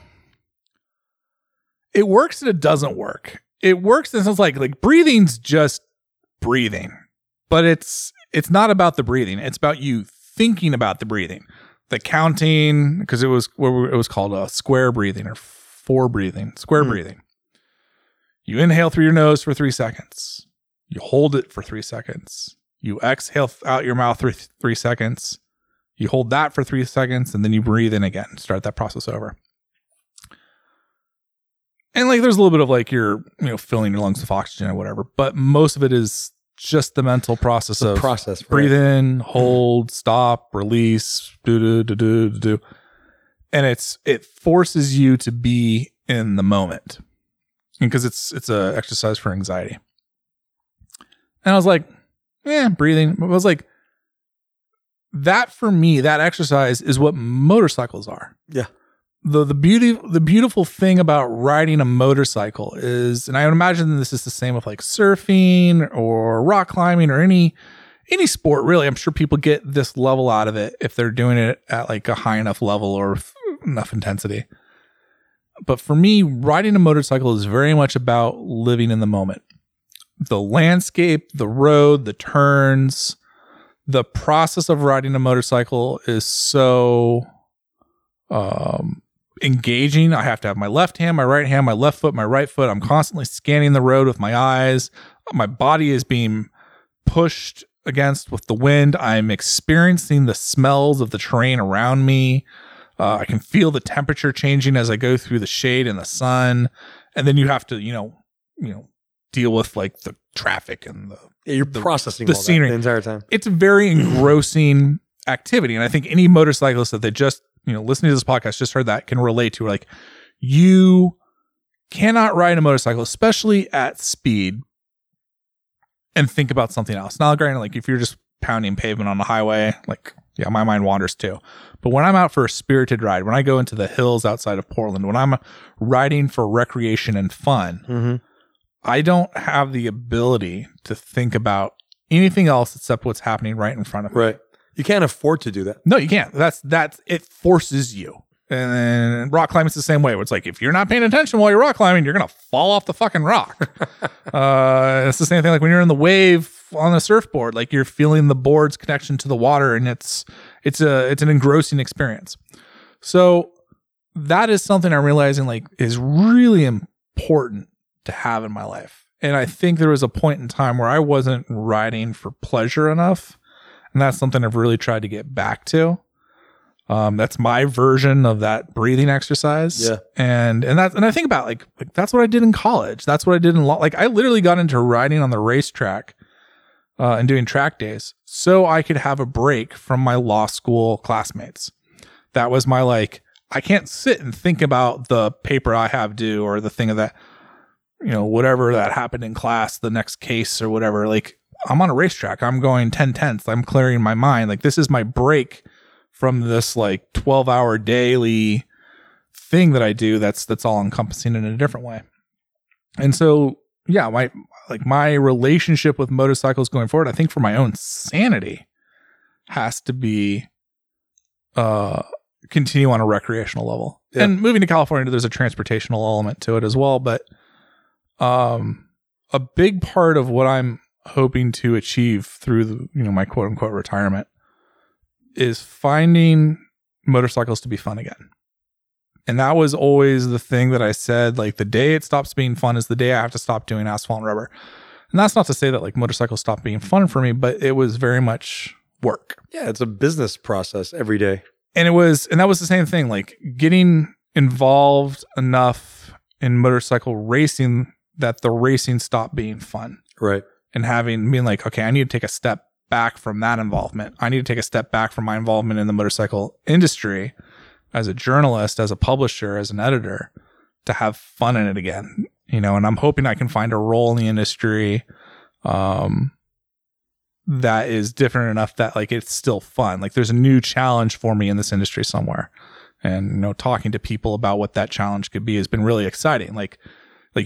it works and it doesn't work. It works and it's like breathing's just breathing. But it's not about the breathing. It's about you thinking about the breathing. The counting, because it was called square breathing or square breathing. You inhale through your nose for 3 seconds. You hold it for 3 seconds. You exhale out your mouth for 3 seconds. You hold that for 3 seconds, and then you breathe in again. Start that process over. And like, there's a little bit of like you're, you know, filling your lungs with oxygen or whatever, but most of it is just the mental process of breathe in, hold, stop, release, do. And it forces you to be in the moment. Because it's a exercise for anxiety. And I was like, breathing. I was like, that for me, that exercise is what motorcycles are. Yeah. The beautiful thing about riding a motorcycle is, and I would imagine this is the same with like surfing or rock climbing or any sport really. I'm sure people get this level out of it if they're doing it at like a high enough level or enough intensity. But for me, riding a motorcycle is very much about living in the moment. The landscape, the road, the turns, the process of riding a motorcycle is so engaging. I have to have my left hand, my right hand, my left foot, my right foot. I'm constantly scanning the road with my eyes. My body is being pushed against with the wind. I'm experiencing the smells of the terrain around me. I can feel the temperature changing as I go through the shade and the sun. And then you have to, you know, you know, deal with like the traffic and you're processing the scenery the entire time. It's a very engrossing activity. And I think any motorcyclist that they just, you know, listening to this podcast, just heard that, can relate to, like, you cannot ride a motorcycle, especially at speed, and think about something else. Now, granted, like if you're just pounding pavement on the highway, like, yeah, my mind wanders too. But when I'm out for a spirited ride, when I go into the hills outside of Portland, when I'm riding for recreation and fun, mm-hmm. I don't have the ability to think about anything else except what's happening right in front of me. Right. You can't afford to do that. No, you can't. That's it forces you. And then rock climbing's the same way, where it's like, if you're not paying attention while you're rock climbing, you're going to fall off the fucking rock. It's the same thing. Like when you're in the wave on a surfboard, like you're feeling the board's connection to the water, and it's an engrossing experience. So that is something I'm realizing, like, is really important to have in my life. And I think there was a point in time where I wasn't riding for pleasure enough. And that's something I've really tried to get back to. That's my version of that breathing exercise. Yeah. And I think about like that's what I did in college. That's what I did in like I literally got into riding on the racetrack and doing track days so I could have a break from my law school classmates. That was my, like, I can't sit and think about the paper I have due or the thing of that, you know, whatever that happened in class, the next case or whatever. Like, I'm on a racetrack. I'm going 10/10. I'm clearing my mind. Like, this is my break from this like 12-hour daily thing that I do. That's all encompassing in a different way. And so, yeah, my relationship with motorcycles going forward, I think for my own sanity, has to be continue on a recreational level. Yeah. And moving to California, there's a transportational element to it as well, but a big part of what I'm hoping to achieve through the, you know, my quote unquote retirement is finding motorcycles to be fun again. And that was always the thing that I said, like, the day it stops being fun is the day I have to stop doing Asphalt and Rubber. And that's not to say that like motorcycles stopped being fun for me, but it was very much work. Yeah. It's a business process every day. And that was the same thing, like getting involved enough in motorcycle racing that the racing stopped being fun. Right. And being like, okay, I need to take a step back from that involvement. I need to take a step back from my involvement in the motorcycle industry as a journalist, as a publisher, as an editor, to have fun in it again. You know, and I'm hoping I can find a role in the industry that is different enough that like it's still fun. Like, there's a new challenge for me in this industry somewhere. And, you know, talking to people about what that challenge could be has been really exciting. Like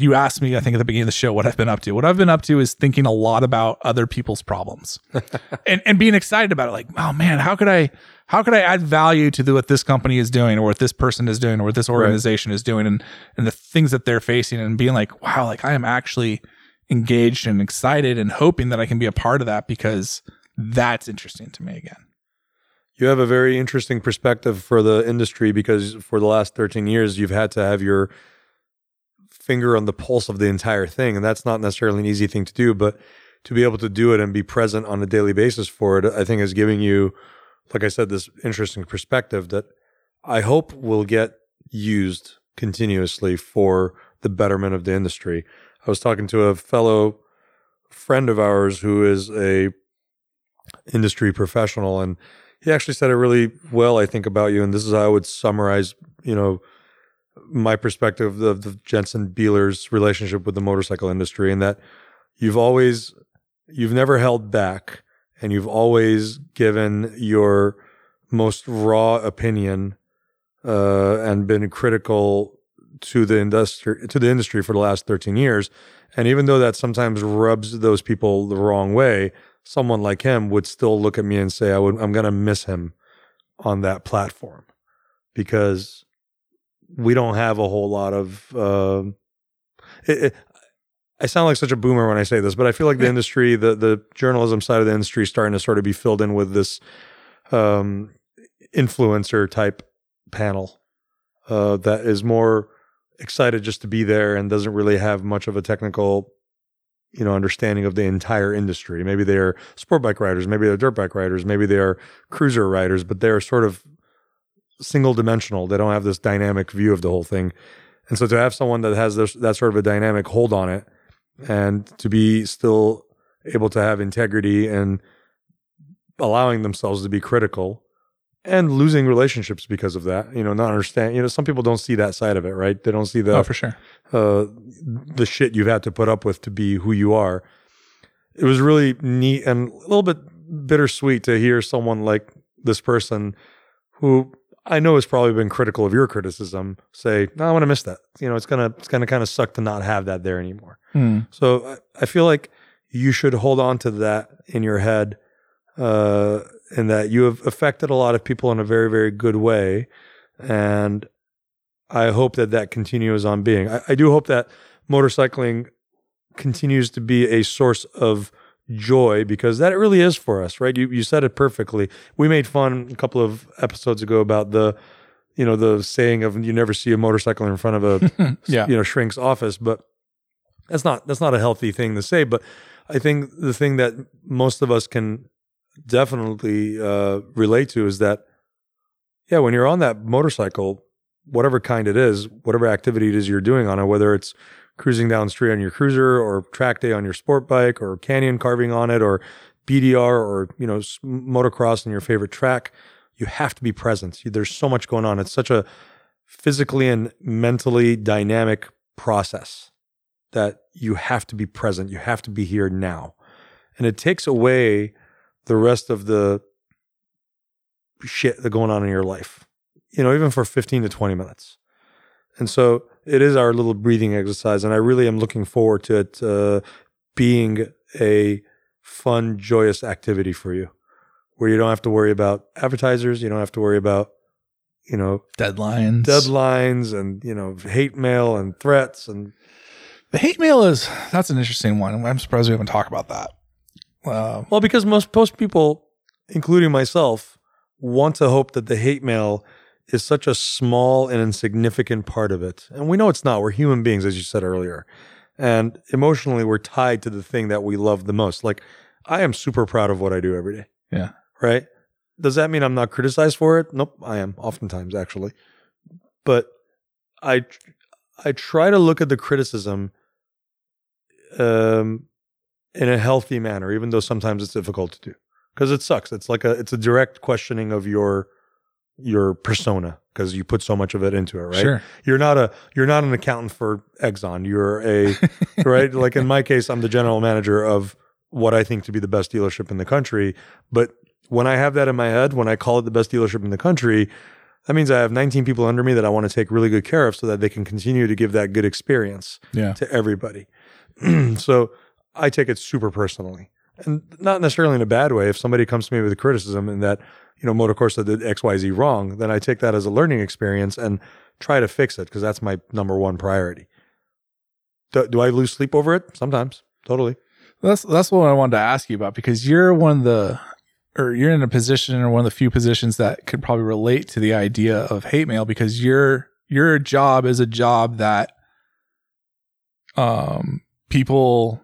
you asked me, I think at the beginning of the show, what I've been up to. What I've been up to is thinking a lot about other people's problems and being excited about it. Like, oh man, how could I add value to what this company is doing, or what this person is doing, or what this organization is doing, and the things that they're facing, and being like, wow, like I am actually engaged and excited and hoping that I can be a part of that, because that's interesting to me again. You have a very interesting perspective for the industry, because for the last 13 years, you've had to have your finger on the pulse of the entire thing. And that's not necessarily an easy thing to do, but to be able to do it and be present on a daily basis for it, I think is giving you, like I said, this interesting perspective that I hope will get used continuously for the betterment of the industry. I was talking to a fellow friend of ours who is a industry professional, and he actually said it really well, I think, about you. And this is how I would summarize, you know, my perspective of the Jensen Beeler's relationship with the motorcycle industry, and that you've never held back, and you've always given your most raw opinion and been critical to the industry for the last 13 years. And even though that sometimes rubs those people the wrong way, someone like him would still look at me and say, I'm going to miss him on that platform, because we don't have a whole lot of, I sound like such a boomer when I say this, but I feel like the industry, the journalism side of the industry is starting to sort of be filled in with this, influencer type panel, that is more excited just to be there and doesn't really have much of a technical, you know, understanding of the entire industry. Maybe they're sport bike riders, maybe they're dirt bike riders, maybe they're cruiser riders, but they're sort of single dimensional. They don't have this dynamic view of the whole thing. And so to have someone that has that sort of a dynamic hold on it and to be still able to have integrity and allowing themselves to be critical and losing relationships because of that, you know, not understand, you know, some people don't see that side of it, right? They don't see the, the shit you've had to put up with to be who you are. It was really neat and a little bit bittersweet to hear someone like this person who I know has probably been critical of your criticism say, no, I'm going to miss that. You know, it's going to kind of suck to not have that there anymore. Mm. So I feel like you should hold on to that in your head, and that you have affected a lot of people in a very, very good way. And I hope that that continues on being. I do hope that motorcycling continues to be a source of joy, because that really is for us, right? You said it perfectly. We made fun a couple of episodes ago about the saying of you never see a motorcycle in front of a shrink's office, but that's not a healthy thing to say. But I think the thing that most of us can definitely relate to is that when you're on that motorcycle, whatever kind it is, whatever activity it is you're doing on it, whether it's cruising down the street on your cruiser, or track day on your sport bike, or canyon carving on it, or BDR, or motocross in your favorite track, you have to be present. There's so much going on. It's such a physically and mentally dynamic process that you have to be present. You have to be here now. And it takes away the rest of the shit that's going on in your life, even for 15 to 20 minutes. And so it is our little breathing exercise, and I really am looking forward to it being a fun, joyous activity for you, where you don't have to worry about advertisers, you don't have to worry about, deadlines, and hate mail and threats. And the hate mail that's an interesting one. I'm surprised we haven't talked about that. Well, because most people, including myself, want to hope that the hate mail is such a small and insignificant part of it. And we know it's not. We're human beings, as you said earlier. And emotionally, we're tied to the thing that we love the most. Like, I am super proud of what I do every day. Yeah. Right? Does that mean I'm not criticized for it? Nope, I am, oftentimes, actually. But I try to look at the criticism in a healthy manner, even though sometimes it's difficult to do. Because it sucks. It's like it's a direct questioning of your persona, because you put so much of it into it, right? Sure. You're not an accountant for Exxon. You're a right? Like in my case, I'm the general manager of what I think to be the best dealership in the country. But when I have that in my head, when I call it the best dealership in the country, that means I have 19 people under me that I want to take really good care of so that they can continue to give that good experience to everybody. So I take it super personally. And not necessarily in a bad way. If somebody comes to me with a criticism and that, Moto Corsa did XYZ wrong, then I take that as a learning experience and try to fix it, because that's my number one priority. Do I lose sleep over it? Sometimes. Totally. That's what I wanted to ask you about, because you're in a position, or one of the few positions, that could probably relate to the idea of hate mail, because your job is a job that people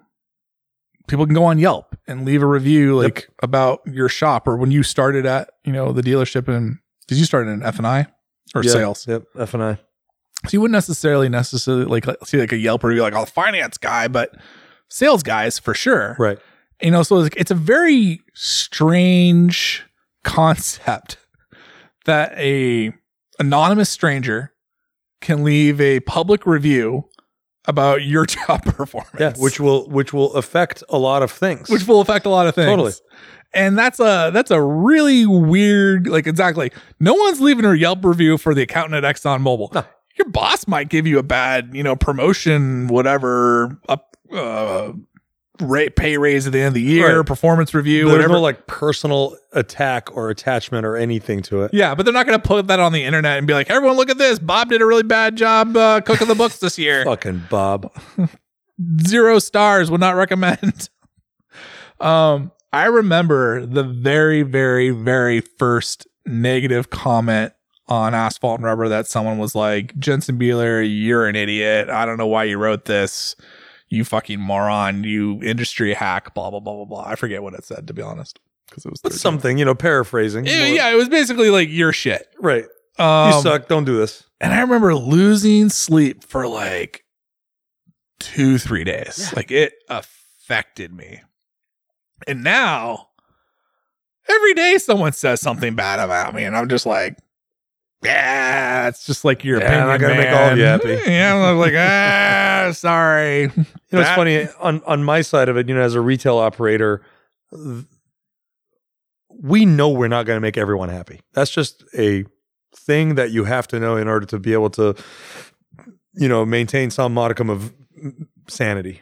can go on Yelp and leave a review about your shop, or when you started at, the dealership, and did you start in F&I or sales? Yep. F&I. So you wouldn't necessarily like see like a Yelp review, like, oh, finance guy, but sales guys for sure. Right. So it's a very strange concept that a anonymous stranger can leave a public review about your job performance, which will affect a lot of things. Totally. And that's a really weird, like, exactly. No one's leaving a Yelp review for the accountant at Exxon Mobil. No. Your boss might give you a bad, promotion, whatever, pay raise at the end of the year, right. Performance review, whatever. There's no like personal attack or attachment or anything to it. Yeah, but they're not going to put that on the internet and be like, everyone look at this. Bob did a really bad job cooking the books this year. Fucking Bob. 0 stars, would not recommend. I remember the very, very, very first negative comment on Asphalt and Rubber that someone was like, Jensen Beeler, you're an idiot. I don't know why you wrote this. You fucking moron, you industry hack, blah, blah, blah, blah, blah. I forget what it said, to be honest. Because it was something, paraphrasing. It was basically like, your shit. Right. You suck. Don't do this. And I remember losing sleep for like 2-3 days. Yeah. Like, it affected me. And now every day someone says something bad about me, and I'm just like, yeah, it's just like your opinion. I'm not gonna make all of you happy. Yeah, I'm like, sorry. You know, it's funny on my side of it. You know, as a retail operator, we know we're not going to make everyone happy. That's just a thing that you have to know in order to be able to, you know, maintain some modicum of sanity,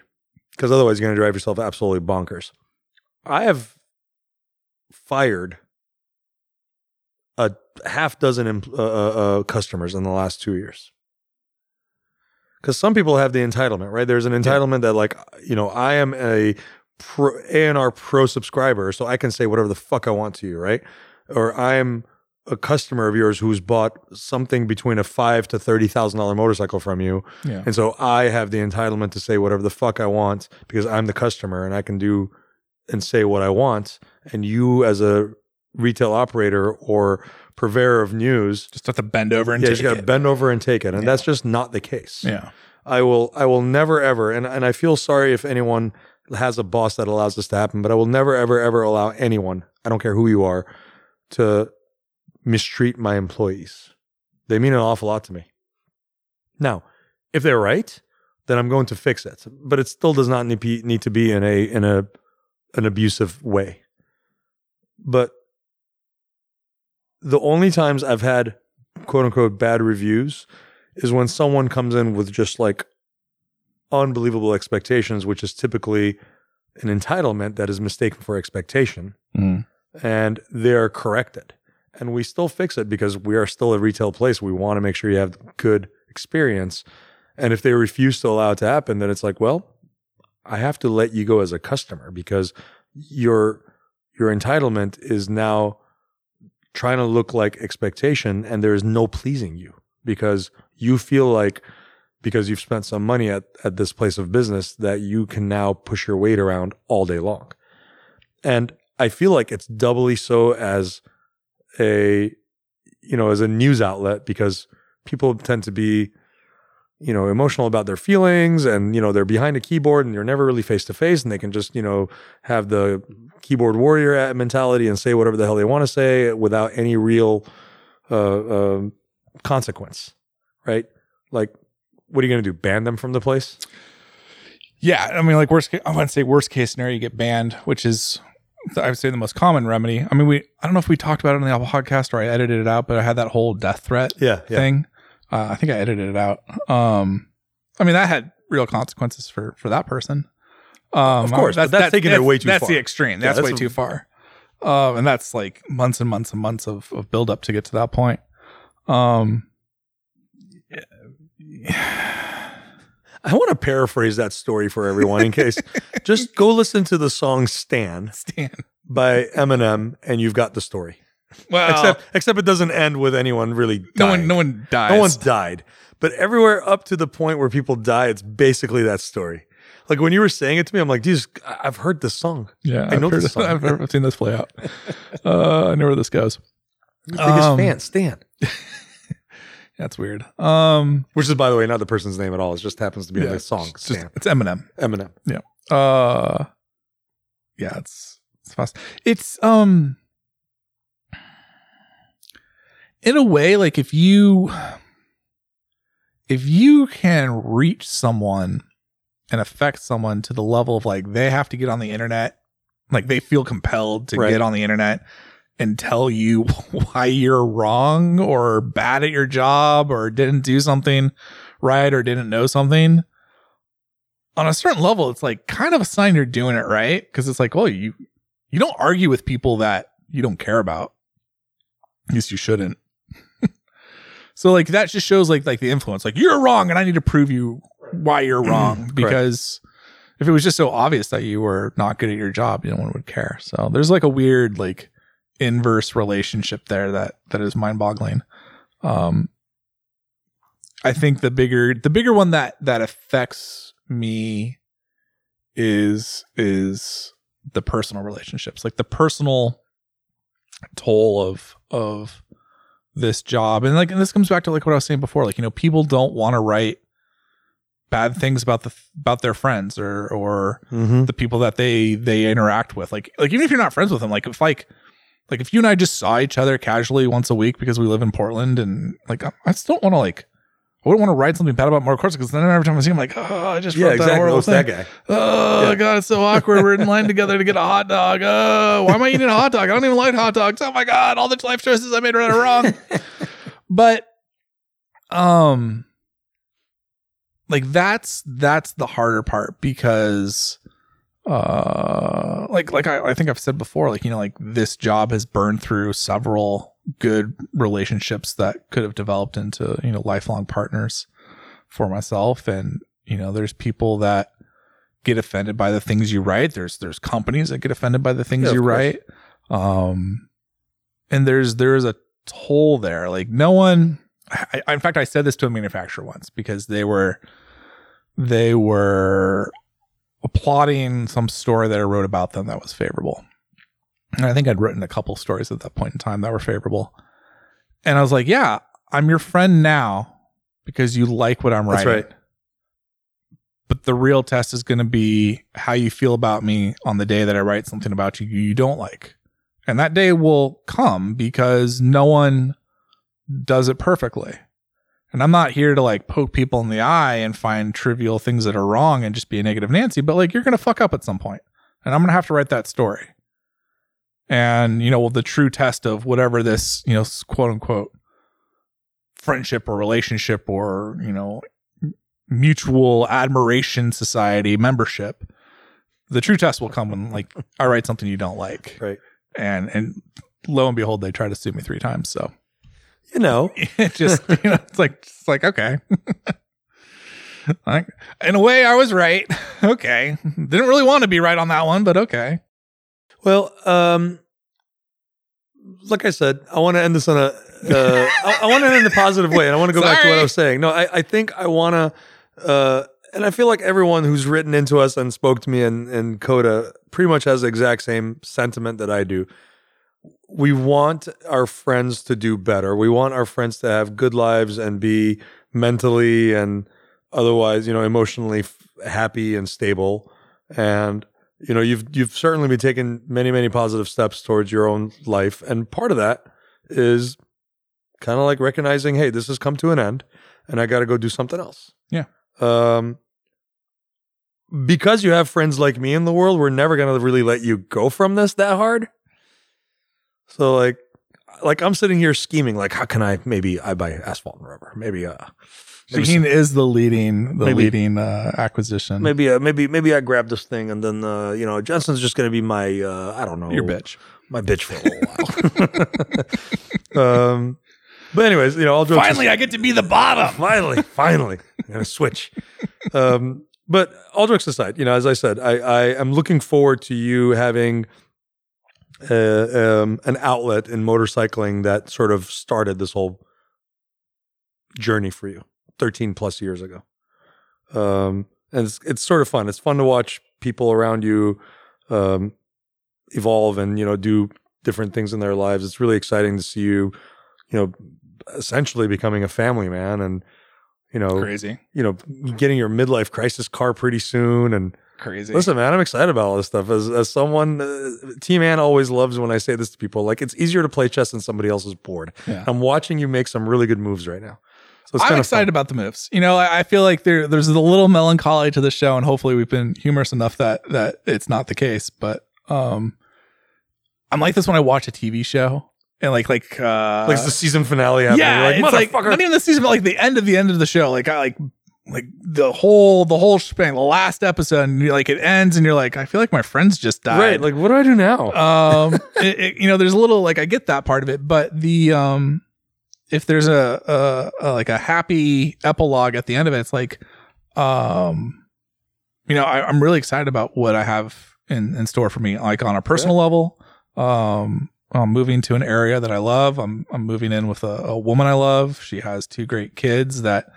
because otherwise you're going to drive yourself absolutely bonkers. I have fired a half dozen customers in the last 2 years. Because some people have the entitlement, right? There's an entitlement that, like, you know, I am a A&R Pro subscriber, so I can say whatever the fuck I want to you, right? Or I'm a customer of yours who's bought something between a $5,000 to $30,000 motorcycle from you, and so I have the entitlement to say whatever the fuck I want because I'm the customer and I can do and say what I want. And you, as a retail operator or purveyor of news, just have to bend over and take it. Yeah, you got to bend over and take it, and that's just not the case. Yeah, I will never ever, and I feel sorry if anyone has a boss that allows this to happen, but I will never, ever, ever allow anyone, I don't care who you are, to mistreat my employees. They mean an awful lot to me. Now, if they're right, then I'm going to fix it. But it still does not need to be in an abusive way. But the only times I've had quote unquote bad reviews is when someone comes in with just like unbelievable expectations, which is typically an entitlement that is mistaken for expectation, and they're corrected. And we still fix it because we are still a retail place. We want to make sure you have good experience. And if they refuse to allow it to happen, then it's like, well, I have to let you go as a customer because your entitlement is now trying to look like expectation, and there is no pleasing you because you feel like, because you've spent some money at this place of business, that you can now push your weight around all day long. And I feel like it's doubly so as a news outlet, because people tend to be, you know, emotional about their feelings, and, you know, they're behind a keyboard and they're never really face to face, and they can just, you know, have the keyboard warrior mentality and say whatever the hell they want to say without any real consequence, right? Like, what are you going to do? Ban them from the place? Yeah. I mean, like, I wouldn't say worst case scenario, you get banned, which is, I would say, the most common remedy. I mean, I don't know if we talked about it on the podcast or I edited it out, but I had that whole death threat thing. I think I edited it out. I mean, that had real consequences for that person. Of course. That's taking it way too far. That's the extreme. That's way too far. And that's like months and months and months of buildup to get to that point. I want to paraphrase that story for everyone in case. Just go listen to the song Stan by Eminem, and you've got the story. Well, except it doesn't end with anyone really dying. No one dies. No one's died. But everywhere up to the point where people die, it's basically that story. Like, when you were saying it to me, I'm like, geez, I've heard this song. Yeah, I know this song. I've seen this play out. I know where this goes. Biggest fan, Stan. That's weird. Which is, by the way, not the person's name at all. It just happens to be the song. It's Eminem. Yeah. Yeah. It's fast. It's in a way, like, if you can reach someone and affect someone to the level of, like, they have to get on the internet, like they feel compelled to get on the internet and tell you why you're wrong or bad at your job or didn't do something right or didn't know something. On a certain level, it's like kind of a sign you're doing it right, because it's like, oh, you don't argue with people that you don't care about. At least you shouldn't. So, like, that just shows like the influence. Like, you're wrong and I need to prove you why you're wrong, because if it was just so obvious that you were not good at your job, no one would care. So there's like a weird, like, inverse relationship there that is mind-boggling. I think the bigger one that affects me is the personal relationships, like the personal toll of this job. And this comes back to, like, what I was saying before, like, you know, people don't want to write bad things about their friends or mm-hmm. the people that they interact with. Like even if you're not friends with them, if you and I just saw each other casually once a week because we live in Portland, and I just don't want to I wouldn't want to write something bad about Moto Corsa because then every time I see him, I just wrote that horrible thing. That guy. Oh, yeah. God, it's so awkward. We're in line together to get a hot dog. Oh, why am I eating a hot dog? I don't even like hot dogs. Oh my God, all the life choices I made right or wrong. But, that's the harder part because, I think I've said before, this job has burned through several good relationships that could have developed into, lifelong partners for myself. And, there's people that get offended by the things you write. There's companies that get offended by the things you write. And there's a toll there. In fact, I said this to a manufacturer once because they were applauding some story that I wrote about them that was favorable. And I think I'd written a couple stories at that point in time that were favorable. And I was like, yeah, I'm your friend now because you like what I'm writing. That's right. But the real test is going to be how you feel about me on the day that I write something about you don't like. And that day will come because no one does it perfectly. And I'm not here to poke people in the eye and find trivial things that are wrong and just be a negative Nancy, but you're going to fuck up at some point and I'm going to have to write that story. And, the true test of whatever this, quote unquote, friendship or relationship or, mutual admiration society membership, the true test will come when, I write something you don't like. Right. And lo and behold, they try to sue me 3 times. So, it just, it's okay. In a way, I was right. Okay. Didn't really want to be right on that one, but okay. Well, like I said, I want to end this on I want to end in a positive way, and I want to go back to what I was saying. No, I think I want to, and I feel like everyone who's written into us and spoke to me in COTA pretty much has the exact same sentiment that I do. We want our friends to do better. We want our friends to have good lives and be mentally and otherwise, emotionally happy and stable. And you've certainly been taking many, many positive steps towards your own life. And part of that is kind of recognizing, hey, this has come to an end and I got to go do something else. Yeah. Because you have friends like me in the world, we're never going to really let you go from this that hard. So I'm sitting here scheming, how can I, maybe I buy Asphalt and Rubber. Maybe, Shaheen is the leading acquisition. Maybe I grab this thing and then Jensen's just going to be my your bitch, my bitch for a little while. But anyways, I'll finally I get to be the bottom. Finally, I'm gonna switch. But all jokes aside, as I said, I am looking forward to you having an outlet in motorcycling that sort of started this whole journey for you 13 plus years ago. And it's sort of fun. It's fun to watch people around you evolve and, do different things in their lives. It's really exciting to see you, essentially becoming a family man and, crazy, getting your midlife crisis car pretty soon. And crazy. Listen, man, I'm excited about all this stuff. As someone, T-Man always loves when I say this to people, it's easier to play chess than somebody else's board. Yeah. I'm watching you make some really good moves right now. So I'm excited about the moves. I feel like there's a little melancholy to the show, and hopefully we've been humorous enough that it's not the case. But I'm like this when I watch a TV show and like it's the season finale happening. Yeah, you're motherfucker. Not even the season, but the end of the show. I the whole shebang, the last episode, and it ends, and you're I feel like my friends just died. Right? What do I do now? There's a little I get that part of it, but the if there's a happy epilogue at the end of it, it's I'm really excited about what I have in store for me, on a personal level. I'm moving to an area that I love. I'm moving in with a woman I love. She has 2 great kids that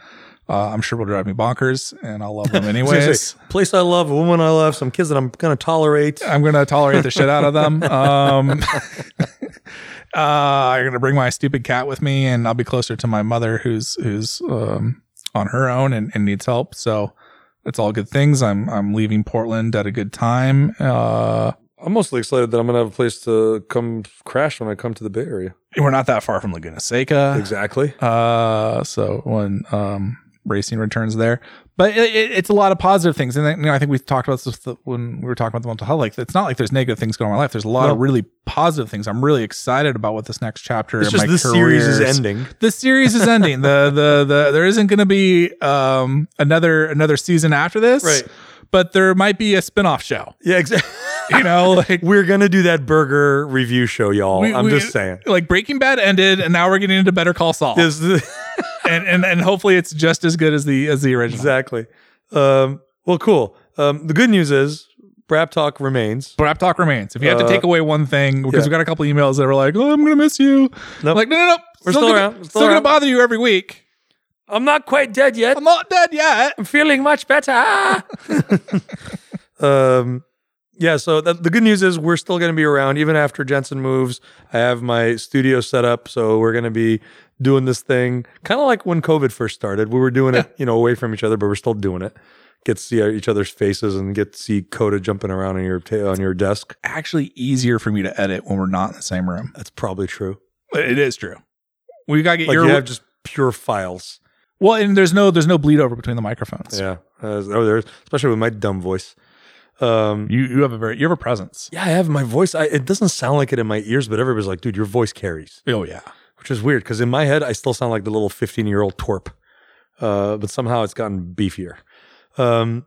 I'm sure will drive me bonkers, and I'll love them anyways. Place I love, a woman I love, some kids that I'm going to tolerate. I'm going to tolerate the shit out of them. I'm going to bring my stupid cat with me, and I'll be closer to my mother who's on her own and needs help. So It's all good things. I'm leaving Portland at a good time. I'm mostly excited that I'm going to have a place to come crash when I come to the Bay Area. We're not that far from Laguna Seca. Exactly. So when racing returns there. But it's a lot of positive things. And I think we talked about this when we were talking about the mental health. Like, it's not like there's negative things going on in my life. There's a lot of really positive things. I'm really excited about what this next chapter in my career is. The series is ending. The series is ending. There isn't going to be another season after this. Right. But there might be a spinoff show. Yeah, exactly. You know, like, we're going to do that burger review show, y'all. I'm just saying. Like, Breaking Bad ended, and now we're getting into Better Call Saul. And hopefully it's just as good as the original. Exactly. Well, cool. The good news is Brap Talk remains. Brap Talk remains. If you have to take away one thing, because we got a couple emails that were like, oh, I'm going to miss you. Nope. Like, no. We're still around. Still going to bother you every week. I'm not quite dead yet. I'm not dead yet. I'm feeling much better. Yeah, so the good news is we're still going to be around even after Jensen moves. I have my studio set up, so we're going to be doing this thing kind of like when COVID first started. We were doing it, away from each other, but we're still doing it. Get to see each other's faces and get to see COTA jumping around on your desk. Actually, easier for me to edit when we're not in the same room. That's probably true. It is true. We got to get you have just pure files. Well, and there's no bleed over between the microphones. Yeah, there is, especially with my dumb voice. You have a presence. Yeah, I have my voice. It doesn't sound like it in my ears, but everybody's like, dude, your voice carries. Oh yeah, which is weird because in my head I still sound like the little 15-year-old twerp, but somehow it's gotten beefier. So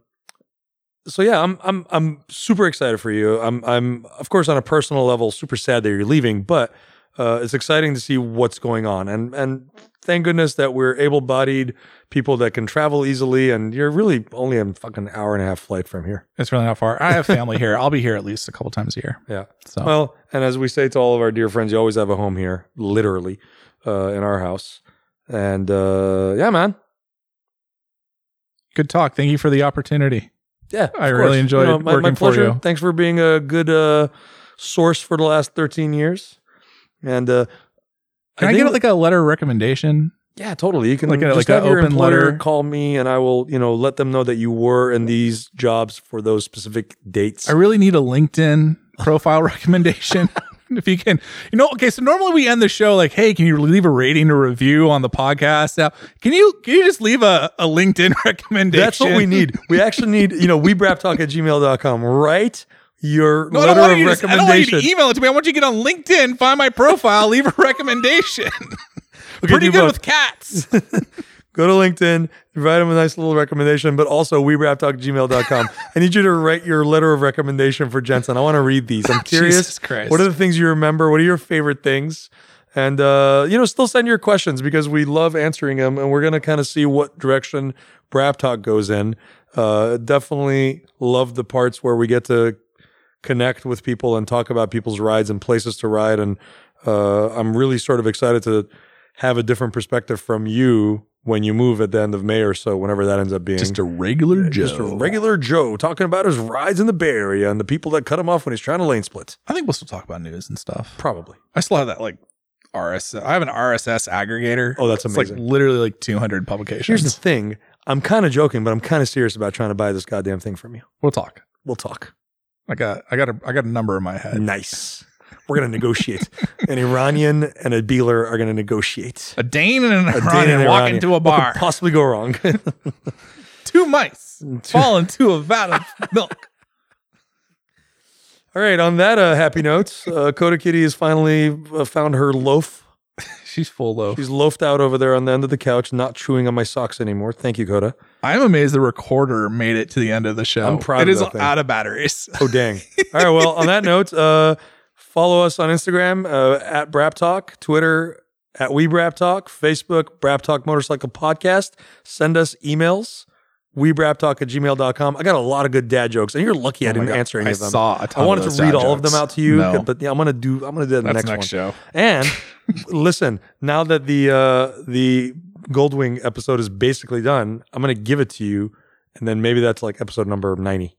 yeah, I'm super excited for you. I'm of course on a personal level super sad that you're leaving, but it's exciting to see what's going on and. Thank goodness that we're able-bodied people that can travel easily, and you're really only a fucking hour and a half flight from here. It's really not far. I have family here. I'll be here at least a couple times a year. Yeah. So. Well, and as we say to all of our dear friends, you always have a home here, literally, in our house. And yeah, man. Good talk. Thank you for the opportunity. Yeah, I really enjoyed working for you. Thanks for being a good source for the last 13 years. And... Can I get like a letter recommendation? Yeah, totally. You can like just have your employer call me and I will, let them know that you were in these jobs for those specific dates. I really need a LinkedIn profile recommendation. If you can, okay. So normally we end the show like, hey, can you leave a rating or review on the podcast? Now, can you just leave a LinkedIn recommendation? That's what we need. We actually need, we braptalk@gmail.com, right? Your letter of recommendation. I don't want you to email it to me. I want you to get on LinkedIn, find my profile, leave a recommendation. Pretty good with cats. Go to LinkedIn, write them a nice little recommendation, but also webraptalk@gmail.com. I need you to write your letter of recommendation for Jensen. I want to read these. I'm curious. Jesus Christ. What are the things you remember? What are your favorite things? And, still send your questions because we love answering them, and we're going to kind of see what direction Brap Talk goes in. Definitely love the parts where we get to connect with people and talk about people's rides and places to ride. And I'm really sort of excited to have a different perspective from you when you move at the end of May or so, whenever that ends up being. Just a regular Joe talking about his rides in the Bay Area and the people that cut him off when he's trying to lane split. I think we'll still talk about news and stuff. Probably. I still have that RSS. I have an RSS aggregator. Oh, that's amazing. It's literally 200 publications. Here's the thing. I'm kind of joking, but I'm kind of serious about trying to buy this goddamn thing from you. We'll talk. I got a number in my head. Nice. We're gonna negotiate. An Iranian and a Beeler are gonna negotiate. A Dane and an Iranian walk into a bar. What could possibly go wrong? Two mice fall into a vat of milk. All right. On that happy note, Coda Kitty has finally found her loaf. She's full loaf. She's loafed out over there on the end of the couch, not chewing on my socks anymore. Thank you, Coda. I'm amazed the recorder made it to the end of the show. I'm proud of that. It is out of batteries. Oh, dang. All right. Well, on that note, follow us on Instagram at Brap Talk, Twitter at WeBrapTalk, Facebook, Brap Talk Motorcycle Podcast. Send us emails. WeBrapTalk@gmail.com. I got a lot of good dad jokes, and you're lucky I didn't answer any of them. I saw a ton. I wanted to read all of them out to you, but yeah, I'm gonna do that in the next show. And listen, now that the Goldwing episode is basically done, I'm gonna give it to you, and then maybe that's like episode number 90.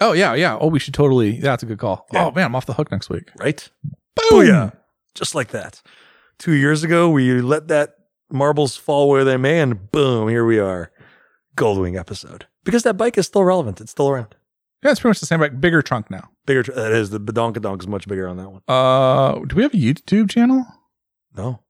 Oh yeah. Oh, we should totally. Yeah, that's a good call. Yeah. Oh man, I'm off the hook next week. Right? Boom! Booyah. Just like that. 2 years ago, we let that marbles fall where they may, and boom, here we are. Goldwing episode, because that bike is still relevant. It's still around. Yeah, it's pretty much the same bike. Bigger trunk now. Bigger. That is, the badonkadonk is much bigger on that one. Do we have a YouTube channel? No.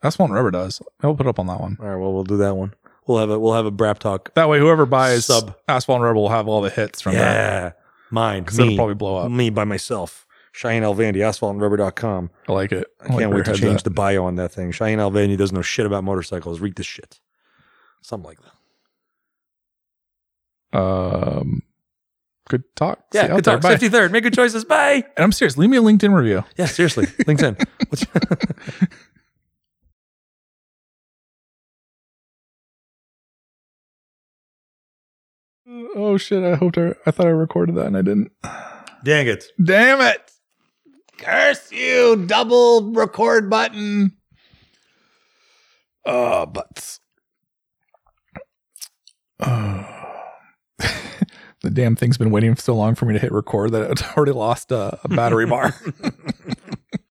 That's one Rubber does. I'll put it up on that one. All right. Well, we'll do that one. We'll have a Brap Talk. That way, whoever buys Asphalt and Rubber will have all the hits from that. Yeah. Mine. Because it'll probably blow up. Me by myself. Shaheen Alvandi, asphaltandrubber.com. I like it. I can't wait to change the bio on that thing. Shaheen Alvandi doesn't know shit about motorcycles. Read this shit. Something like that. Good talk. Yeah, good talk. Safety Third. Make good choices. Bye. And I'm serious. Leave me a LinkedIn review. Yeah, seriously. LinkedIn. Oh shit! I thought I recorded that and I didn't. Damn it! Curse you! Double record button. Butts. The damn thing's been waiting so long for me to hit record that it's already lost a battery bar.